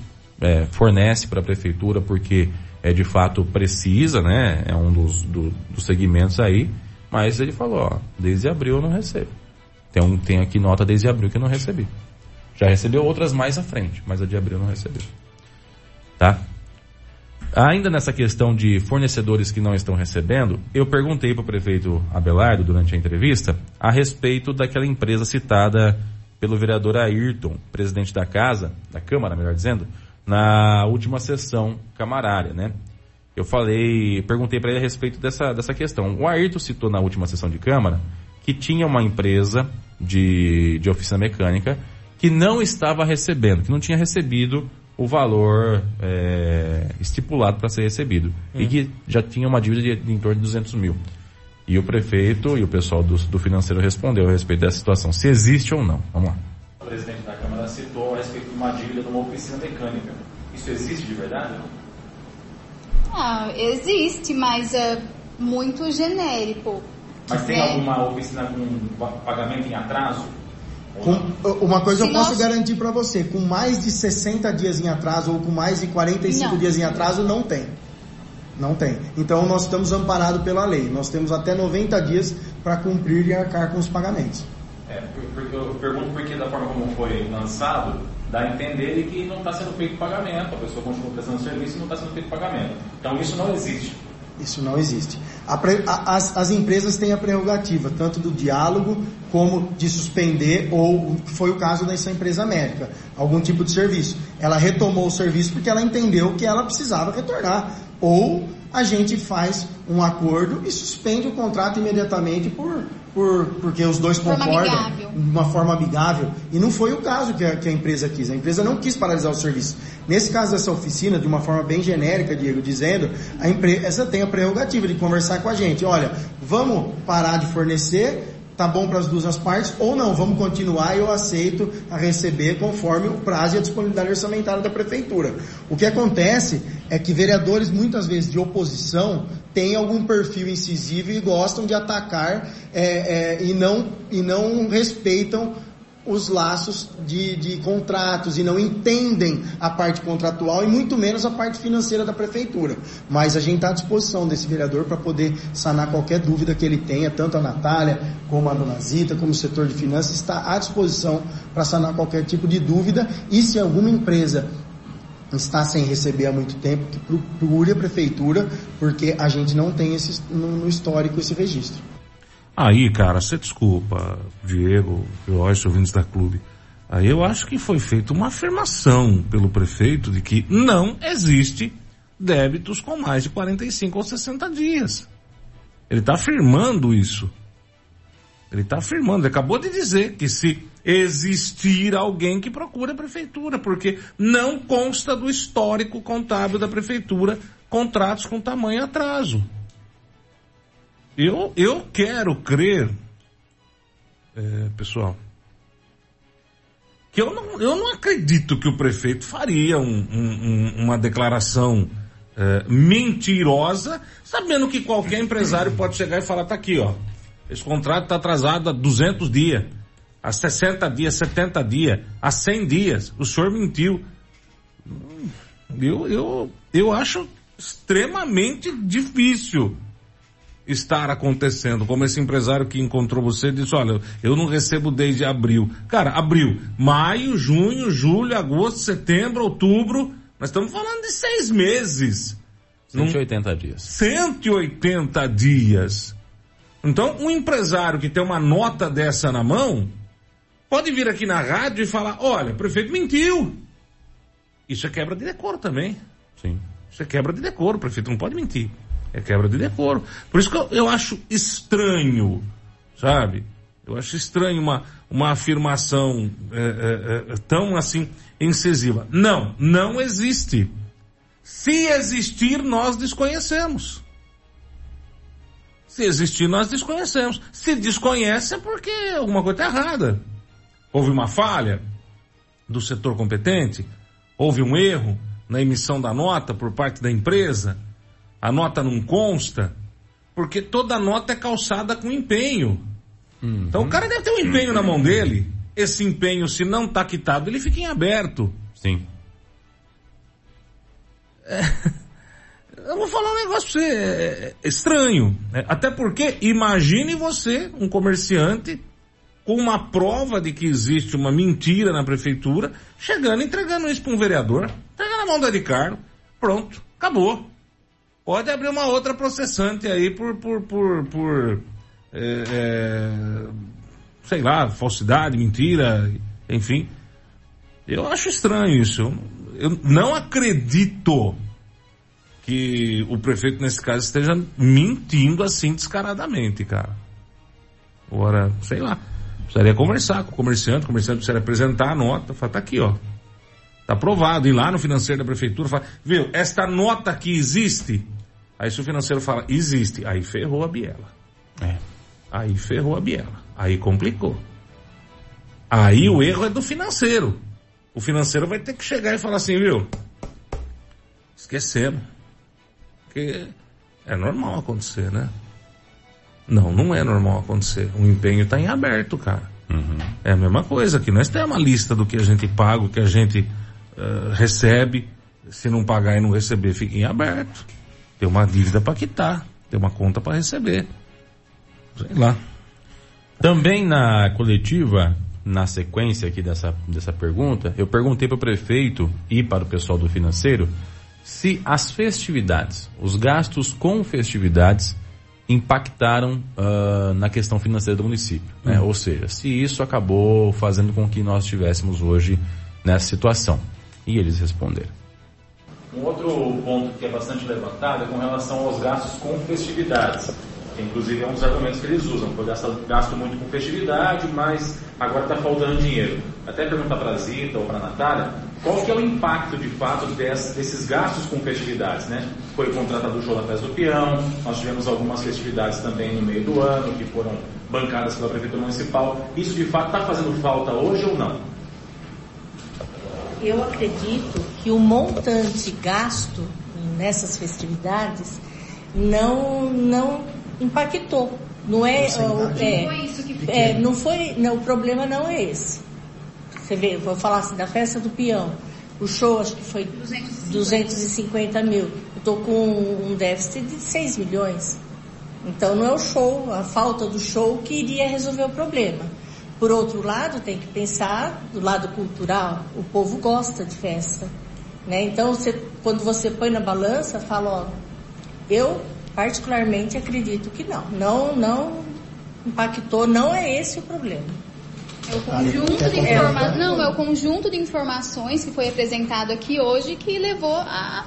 fornece para a prefeitura porque, de fato, precisa, né? É um dos segmentos aí. Mas ele falou, desde abril eu não recebo. Tem aqui nota desde abril que eu não recebi. Já recebeu outras mais à frente, mas a de abril eu não recebeu. Tá? Ainda nessa questão de fornecedores que não estão recebendo, eu perguntei para o prefeito Abelardo, durante a entrevista, a respeito daquela empresa citada pelo vereador Ayrton, presidente da Câmara, melhor dizendo, na última sessão camarária, né? Eu perguntei para ele a respeito dessa questão. O Ayrton citou na última sessão de Câmara que tinha uma empresa de oficina mecânica que não estava recebendo, que não tinha recebido o valor estipulado para ser recebido. E que já tinha uma dívida de em torno de 200 mil. E o prefeito e o pessoal do financeiro respondeu a respeito dessa situação, se existe ou não. Vamos lá. O presidente da Câmara citou a respeito de uma dívida de uma oficina mecânica. Isso existe de verdade? Existe, mas é muito genérico. Mas tem alguma oficina com pagamento em atraso? Uma coisa eu posso garantir para você, com mais de 60 dias em atraso ou com mais de 45 dias em atraso, não tem. Então nós estamos amparados pela lei, nós temos até 90 dias para cumprir e arcar com os pagamentos. Eu pergunto porque da forma como foi lançado, dá a entender que não está sendo feito pagamento, a pessoa continua prestando serviço e não está sendo feito pagamento. Então isso não existe. Isso não existe. As empresas têm a prerrogativa, tanto do diálogo, como de suspender, ou foi o caso dessa empresa médica, algum tipo de serviço. Ela retomou o serviço porque ela entendeu que ela precisava retornar. Ou a gente faz um acordo e suspende o contrato imediatamente porque os dois concordam de uma forma amigável. E não foi o caso que a empresa quis. A empresa não quis paralisar o serviço. Nesse caso dessa oficina, de uma forma bem genérica, Diego, dizendo, a empresa tem a prerrogativa de conversar com a gente. Olha, vamos parar de fornecer, tá bom para as duas as partes, ou não, vamos continuar e eu aceito a receber conforme o prazo e a disponibilidade orçamentária da prefeitura. O que acontece é que vereadores, muitas vezes de oposição, têm algum perfil incisivo e gostam de atacar e não respeitam os laços de contratos e não entendem a parte contratual e muito menos a parte financeira da prefeitura. Mas a gente está à disposição desse vereador para poder sanar qualquer dúvida que ele tenha, tanto a Natália como a dona Zita, como o setor de finanças, está à disposição para sanar qualquer tipo de dúvida. E se alguma empresa está sem receber há muito tempo, que procure a prefeitura, porque a gente não tem no histórico esse registro. Aí, cara, você desculpa, Diego, Joyce, ouvintes da Clube. Aí eu acho que foi feita uma afirmação pelo prefeito de que não existe débitos com mais de 45 ou 60 dias. Ele está afirmando isso. Ele acabou de dizer que se existir alguém que procure a prefeitura, porque não consta do histórico contábil da prefeitura contratos com tamanho atraso. Eu quero crer, pessoal, que eu não acredito que o prefeito faria uma declaração mentirosa, sabendo que qualquer empresário pode chegar e falar, tá aqui, ó, esse contrato tá atrasado há 200 dias, há 60 dias, 70 dias, há 100 dias, o senhor mentiu. Eu acho extremamente difícil estar acontecendo, como esse empresário que encontrou você, disse, olha, eu não recebo desde abril. Cara, abril, maio, junho, julho, agosto, setembro, outubro, nós estamos falando de 6 meses. 180 dias. 180 dias. Então, um empresário que tem uma nota dessa na mão, pode vir aqui na rádio e falar, olha, o prefeito mentiu. Isso é quebra de decoro também. Sim. Isso é quebra de decoro, o prefeito não pode mentir. É quebra de decoro. Por isso que eu acho estranho, sabe? Eu acho estranho uma afirmação tão assim incisiva. Não existe. Se existir, nós desconhecemos. Se desconhece é porque alguma coisa está errada. Houve uma falha do setor competente, houve um erro na emissão da nota por parte da empresa. A nota não consta, porque toda nota é calçada com empenho. Então o cara deve ter um empenho na mão dele. Esse empenho, se não está quitado, ele fica em aberto. Sim. Eu vou falar um negócio pra você, estranho. Até porque, imagine você, um comerciante, com uma prova de que existe uma mentira na prefeitura, chegando e entregando isso para um vereador, entregando na mão do Ricardo, pronto, acabou. Pode abrir uma outra processante aí sei lá, falsidade, mentira, enfim. Eu acho estranho isso. Eu não acredito que o prefeito, nesse caso, esteja mentindo assim descaradamente, cara. Agora, sei lá, precisaria conversar com o comerciante precisaria apresentar a nota, falar, tá aqui, ó. Tá aprovado, ir lá no financeiro da prefeitura e falar, viu, esta nota aqui existe? Aí se o financeiro fala, existe, aí ferrou a biela. É. Aí ferrou a biela. Aí complicou. Aí o erro é do financeiro. O financeiro vai ter que chegar e falar assim, viu, esquecemos. Porque é normal acontecer, né? Não é normal acontecer. O empenho tá em aberto, cara. Uhum. É a mesma coisa aqui. Nós temos uma lista do que a gente paga, o que a gente recebe. Se não pagar e não receber, fica em aberto. Tem uma dívida para quitar, tem uma conta para receber. Sei lá. Também na coletiva, na sequência aqui dessa pergunta, eu perguntei para o prefeito e para o pessoal do financeiro se as festividades, os gastos com festividades impactaram na questão financeira do município, né? Ou seja, se isso acabou fazendo com que nós estivéssemos hoje nessa situação. E eles responderam. Um outro ponto que é bastante levantado é com relação aos gastos com festividades. Inclusive é um dos argumentos que eles usam. Foi gasto muito com festividade, mas agora está faltando dinheiro. Até perguntar para a Zita ou para a Natália, qual que é o impacto de fato desses gastos com festividades, né? Foi contratado o show da Festa do Peão, nós tivemos algumas festividades também no meio do ano que foram bancadas pela Prefeitura Municipal. Isso de fato está fazendo falta hoje ou não? Eu acredito que o montante gasto nessas festividades não impactou. Não é, não foi isso que ficou. O problema não é esse. Você vê, eu vou falar assim, da Festa do Peão, o show acho que foi 250 mil. Eu estou com um déficit de 6 milhões. Então não é o show, a falta do show que iria resolver o problema. Por outro lado, tem que pensar do lado cultural, o povo gosta de festa, né? Então, quando você põe na balança, fala, eu particularmente acredito que não impactou, não é esse o problema. É o conjunto de informações que foi apresentado aqui hoje que levou à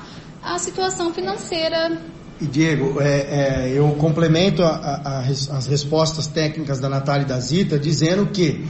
situação financeira. E Diego, eu complemento as respostas técnicas da Natália e da Zita dizendo que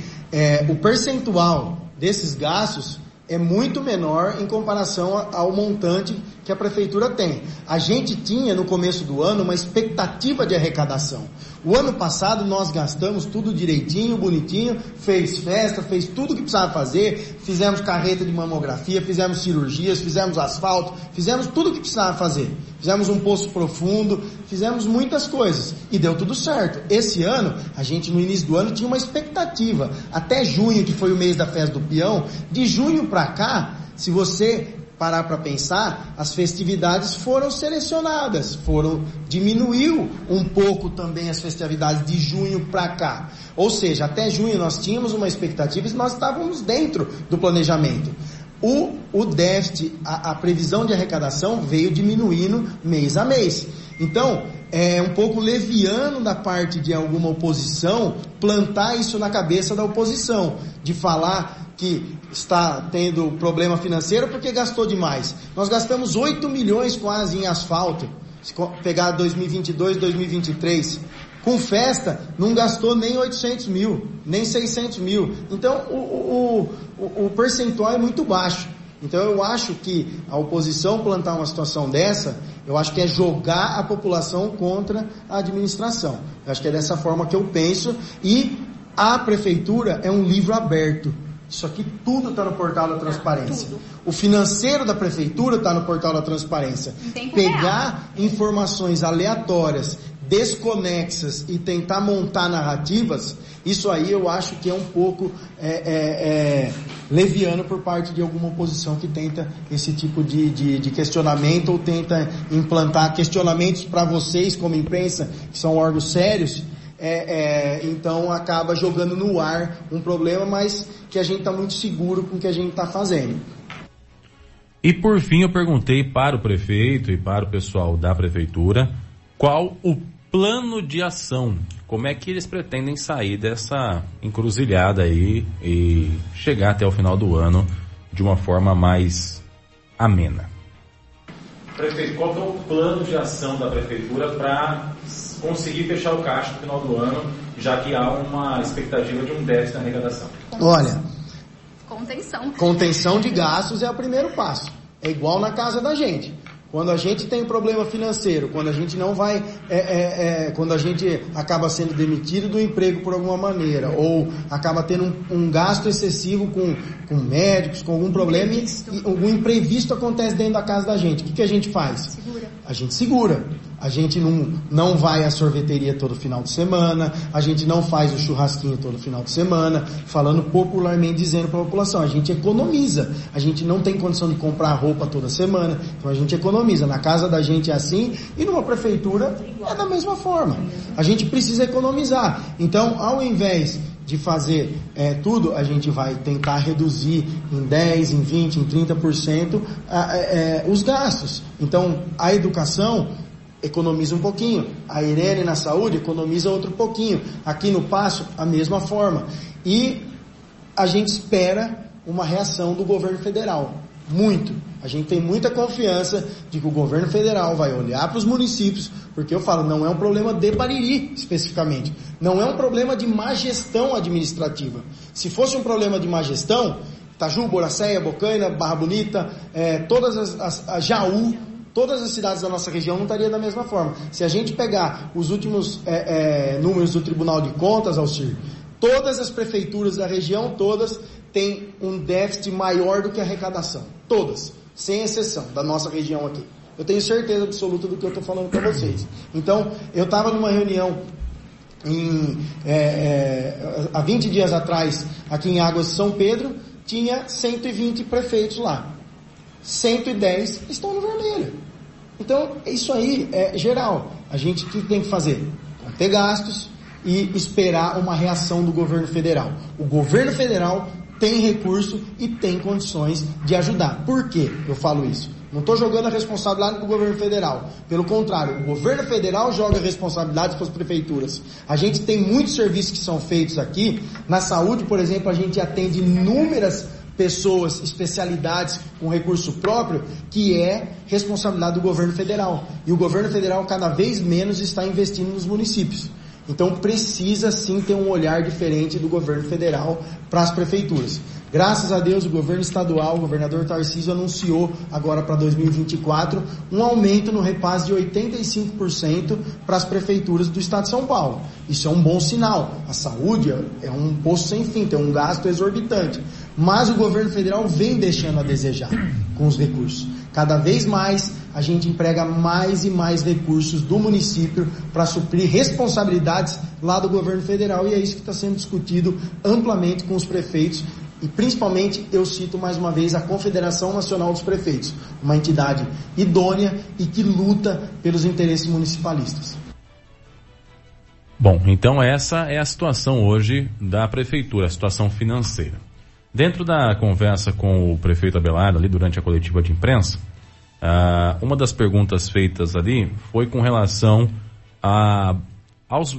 o percentual desses gastos é muito menor em comparação ao montante que a prefeitura tem. A gente tinha no começo do ano uma expectativa de arrecadação. O ano passado nós gastamos tudo direitinho, bonitinho, fez festa, fez tudo o que precisava fazer, fizemos carreta de mamografia, fizemos cirurgias, fizemos asfalto, fizemos tudo o que precisava fazer. Fizemos um poço profundo, fizemos muitas coisas e deu tudo certo. Esse ano, a gente no início do ano tinha uma expectativa, até junho, que foi o mês da Festa do Peão, de junho para cá, se você parar para pensar, as festividades foram selecionadas, diminuiu um pouco também as festividades de junho para cá. Ou seja, até junho nós tínhamos uma expectativa e nós estávamos dentro do planejamento. O déficit, a previsão de arrecadação veio diminuindo mês a mês. Então, é um pouco leviano da parte de alguma oposição plantar isso na cabeça da oposição, de falar que está tendo problema financeiro porque gastou demais. Nós gastamos 8 milhões quase em asfalto, se pegar 2022, 2023... Com festa, não gastou nem 800 mil, nem 600 mil. Então, o percentual é muito baixo. Então, eu acho que a oposição plantar uma situação dessa, eu acho que é jogar a população contra a administração. Eu acho que é dessa forma que eu penso. E a prefeitura é um livro aberto. Isso aqui tudo está no portal da transparência. Tudo. O financeiro da prefeitura está no portal da transparência. Pegar informações aleatórias, desconexas e tentar montar narrativas, isso aí eu acho que é um pouco leviano por parte de alguma oposição que tenta esse tipo de questionamento ou tenta implantar questionamentos para vocês como imprensa, que são órgãos sérios, então acaba jogando no ar um problema, mas que a gente está muito seguro com o que a gente está fazendo. E por fim eu perguntei para o prefeito e para o pessoal da prefeitura qual o plano de ação, como é que eles pretendem sair dessa encruzilhada aí e chegar até o final do ano de uma forma mais amena. Prefeito, qual é o plano de ação da prefeitura para conseguir fechar o caixa no final do ano, já que há uma expectativa de um déficit na arrecadação? Olha, contenção de gastos é o primeiro passo, é igual na casa da gente. Quando a gente tem problema financeiro, quando a gente não vai, quando a gente acaba sendo demitido do emprego por alguma maneira, ou acaba tendo um gasto excessivo com médicos, com algum problema, e algum imprevisto acontece dentro da casa da gente, o que a gente faz? A gente segura. A gente não vai à sorveteria todo final de semana, a gente não faz o churrasquinho todo final de semana, falando popularmente, dizendo para a população, a gente economiza, a gente não tem condição de comprar roupa toda semana, então a gente economiza. Na casa da gente é assim e numa prefeitura é da mesma forma. A gente precisa economizar. Então, ao invés de fazer tudo, a gente vai tentar reduzir em 10%, em 20%, em 30% os gastos. Então, a educação economiza um pouquinho, a Irene na saúde economiza outro pouquinho, aqui no Paço, a mesma forma. E a gente espera uma reação do governo federal, muito. A gente tem muita confiança de que o governo federal vai olhar para os municípios, porque eu falo, não é um problema de Bariri especificamente, não é um problema de má gestão administrativa. Se fosse um problema de má gestão, Itaju, Boracéia, Bocaina, Barra Bonita, todas as Jaú, todas as cidades da nossa região não estariam da mesma forma. Se a gente pegar os últimos números do Tribunal de Contas, Alcir, todas as prefeituras da região, todas têm um déficit maior do que a arrecadação, todas, sem exceção, da nossa região aqui. Eu tenho certeza absoluta do que eu estou falando para vocês. Então, eu estava numa reunião há 20 dias atrás, aqui em Águas de São Pedro, tinha 120 prefeitos lá, 110 estão no vermelho. Então, isso aí é geral. A gente que tem que fazer? Conter gastos e esperar uma reação do governo federal. O governo federal tem recurso e tem condições de ajudar. Por que eu falo isso? Não estou jogando a responsabilidade para o governo federal. Pelo contrário, o governo federal joga responsabilidades para as prefeituras. A gente tem muitos serviços que são feitos aqui. Na saúde, por exemplo, a gente atende inúmeras pessoas, especialidades com recurso próprio, que é responsabilidade do governo federal. E o governo federal cada vez menos está investindo nos municípios. Então precisa sim ter um olhar diferente do governo federal para as prefeituras. Graças a Deus o governo estadual, o governador Tarcísio anunciou agora para 2024 um aumento no repasse de 85% para as prefeituras do estado de São Paulo. Isso é um bom sinal. A saúde é um poço sem fim, tem um gasto exorbitante. Mas o governo federal vem deixando a desejar com os recursos. Cada vez mais a gente emprega mais e mais recursos do município para suprir responsabilidades lá do governo federal, e é isso que está sendo discutido amplamente com os prefeitos, e principalmente eu cito mais uma vez a Confederação Nacional dos Prefeitos, uma entidade idônea e que luta pelos interesses municipalistas. Bom, então essa é a situação hoje da prefeitura, a situação financeira. Dentro da conversa com o prefeito Abelardo, ali durante a coletiva de imprensa, uma das perguntas feitas ali foi com relação aos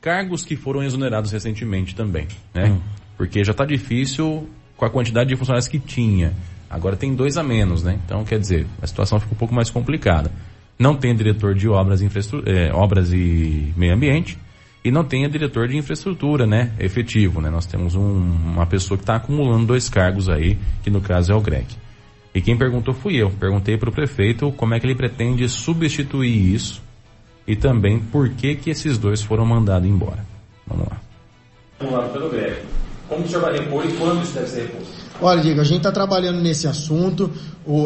cargos que foram exonerados recentemente também, né? Porque já está difícil com a quantidade de funcionários que tinha. Agora tem 2 a menos, né? Então, quer dizer, a situação fica um pouco mais complicada. Não tem diretor de obras e meio ambiente. E não tem diretor de infraestrutura, né? Efetivo, né? Nós temos uma pessoa que está acumulando 2 cargos aí, que no caso é o Greg. E quem perguntou fui eu. Perguntei para o prefeito como é que ele pretende substituir isso e também por que esses 2 foram mandados embora. Vamos lá. Acumulado pelo Greg. Como o senhor vai repor e quando isso deve ser reposto? Olha, Diego, a gente está trabalhando nesse assunto.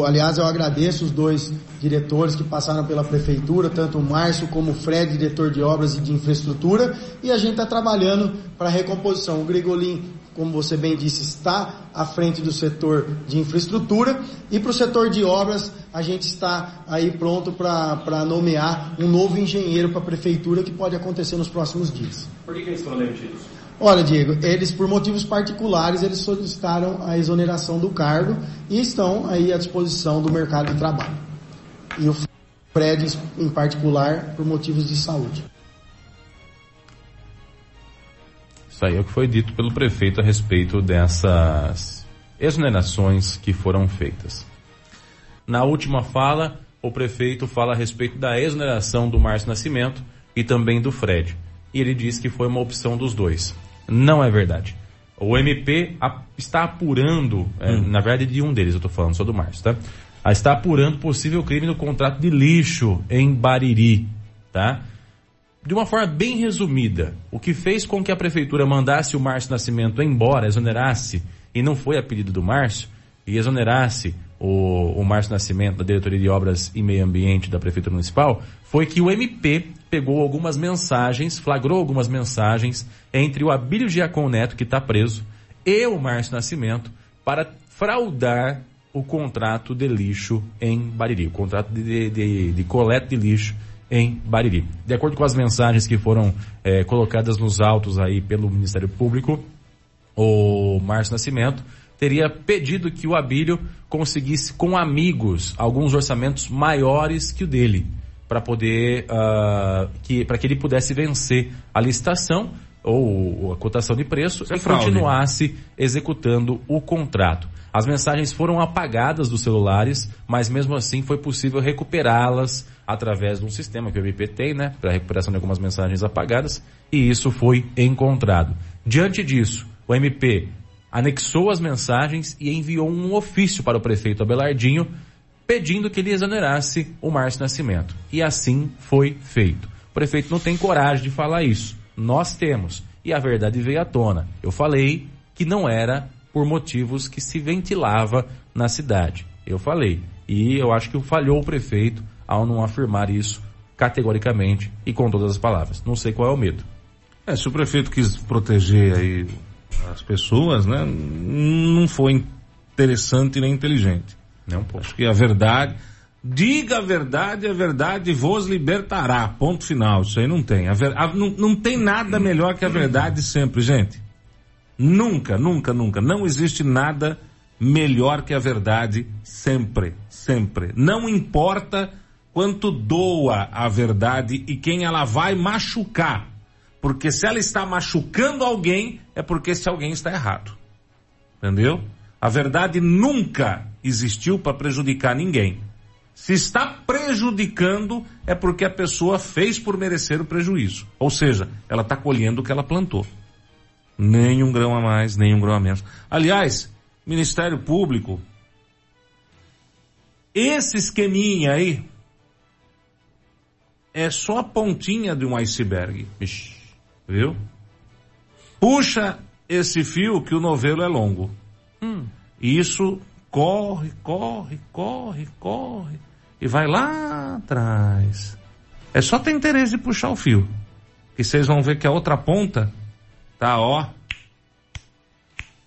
Aliás, eu agradeço os 2 diretores que passaram pela prefeitura, tanto o Márcio como o Fred, diretor de obras e de infraestrutura, e a gente está trabalhando para a recomposição. O Gregolim, como você bem disse, está à frente do setor de infraestrutura, e para o setor de obras a gente está aí pronto para nomear um novo engenheiro para a prefeitura, que pode acontecer nos próximos dias. Por que eles foram demitidos? Olha, Diego, eles, por motivos particulares, eles solicitaram a exoneração do cargo e estão aí à disposição do mercado de trabalho. E o Fred, em particular, por motivos de saúde. Isso aí é o que foi dito pelo prefeito a respeito dessas exonerações que foram feitas. Na última fala, o prefeito fala a respeito da exoneração do Márcio Nascimento e também do Fred. E ele diz que foi uma opção dos 2. Não é verdade. O MP está apurando, na verdade de um deles, eu estou falando só do Márcio, tá? Está apurando possível crime no contrato de lixo em Bariri, tá? De uma forma bem resumida, o que fez com que a prefeitura mandasse o Márcio Nascimento embora, exonerasse, e não foi a pedido do Márcio, e exonerasse o Márcio Nascimento da Diretoria de Obras e Meio Ambiente da Prefeitura Municipal, foi que o MP pegou algumas mensagens, flagrou algumas mensagens entre o Abílio Giacomo Neto, que está preso, e o Márcio Nascimento, para fraudar o contrato de lixo em Bariri, o contrato de coleta de lixo em Bariri. De acordo com as mensagens que foram colocadas nos autos aí pelo Ministério Público, o Márcio Nascimento teria pedido que o Abílio conseguisse com amigos alguns orçamentos maiores que o dele, para poder para que ele pudesse vencer a licitação ou a cotação de preço e continuasse executando o contrato. As mensagens foram apagadas dos celulares, mas mesmo assim foi possível recuperá-las através de um sistema que o MP tem, né, para recuperação de algumas mensagens apagadas, e isso foi encontrado. Diante disso, o MP anexou as mensagens e enviou um ofício para o prefeito Abelardinho pedindo que ele exonerasse o Márcio Nascimento. E assim foi feito. O prefeito não tem coragem de falar isso. Nós temos. E a verdade veio à tona. Eu falei que não era por motivos que se ventilava na cidade. Eu falei. E eu acho que falhou o prefeito ao não afirmar isso categoricamente e com todas as palavras. Não sei qual é o medo. Se o prefeito quis proteger aí as pessoas, né, não foi interessante nem inteligente. Não, pô. Acho que a verdade... Diga a verdade vos libertará. Ponto final. Isso aí não tem. Não tem nada melhor que a verdade sempre, gente. Nunca, nunca, nunca. Não existe nada melhor que a verdade sempre, sempre. Não importa quanto doa a verdade e quem ela vai machucar. Porque se ela está machucando alguém, é porque esse alguém está errado. Entendeu? A verdade nunca existiu para prejudicar ninguém. Se está prejudicando, é porque a pessoa fez por merecer o prejuízo. Ou seja, ela está colhendo o que ela plantou. Nem um grão a mais, nem um grão a menos. Aliás, Ministério Público, esse esqueminha aí é só a pontinha de um iceberg. Viu? Puxa esse fio que o novelo é longo. Isso corre, corre, corre, corre. E vai lá atrás. É só ter interesse de puxar o fio. E vocês vão ver que a outra ponta tá, ó,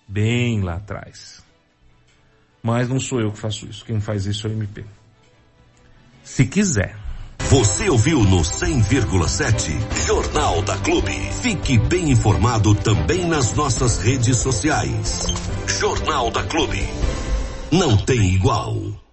bem lá atrás. Mas não sou eu que faço isso. Quem faz isso é o MP. Se quiser. Você ouviu no 100,7 Jornal da Clube. Fique bem informado também nas nossas redes sociais. Jornal da Clube. Não tem igual.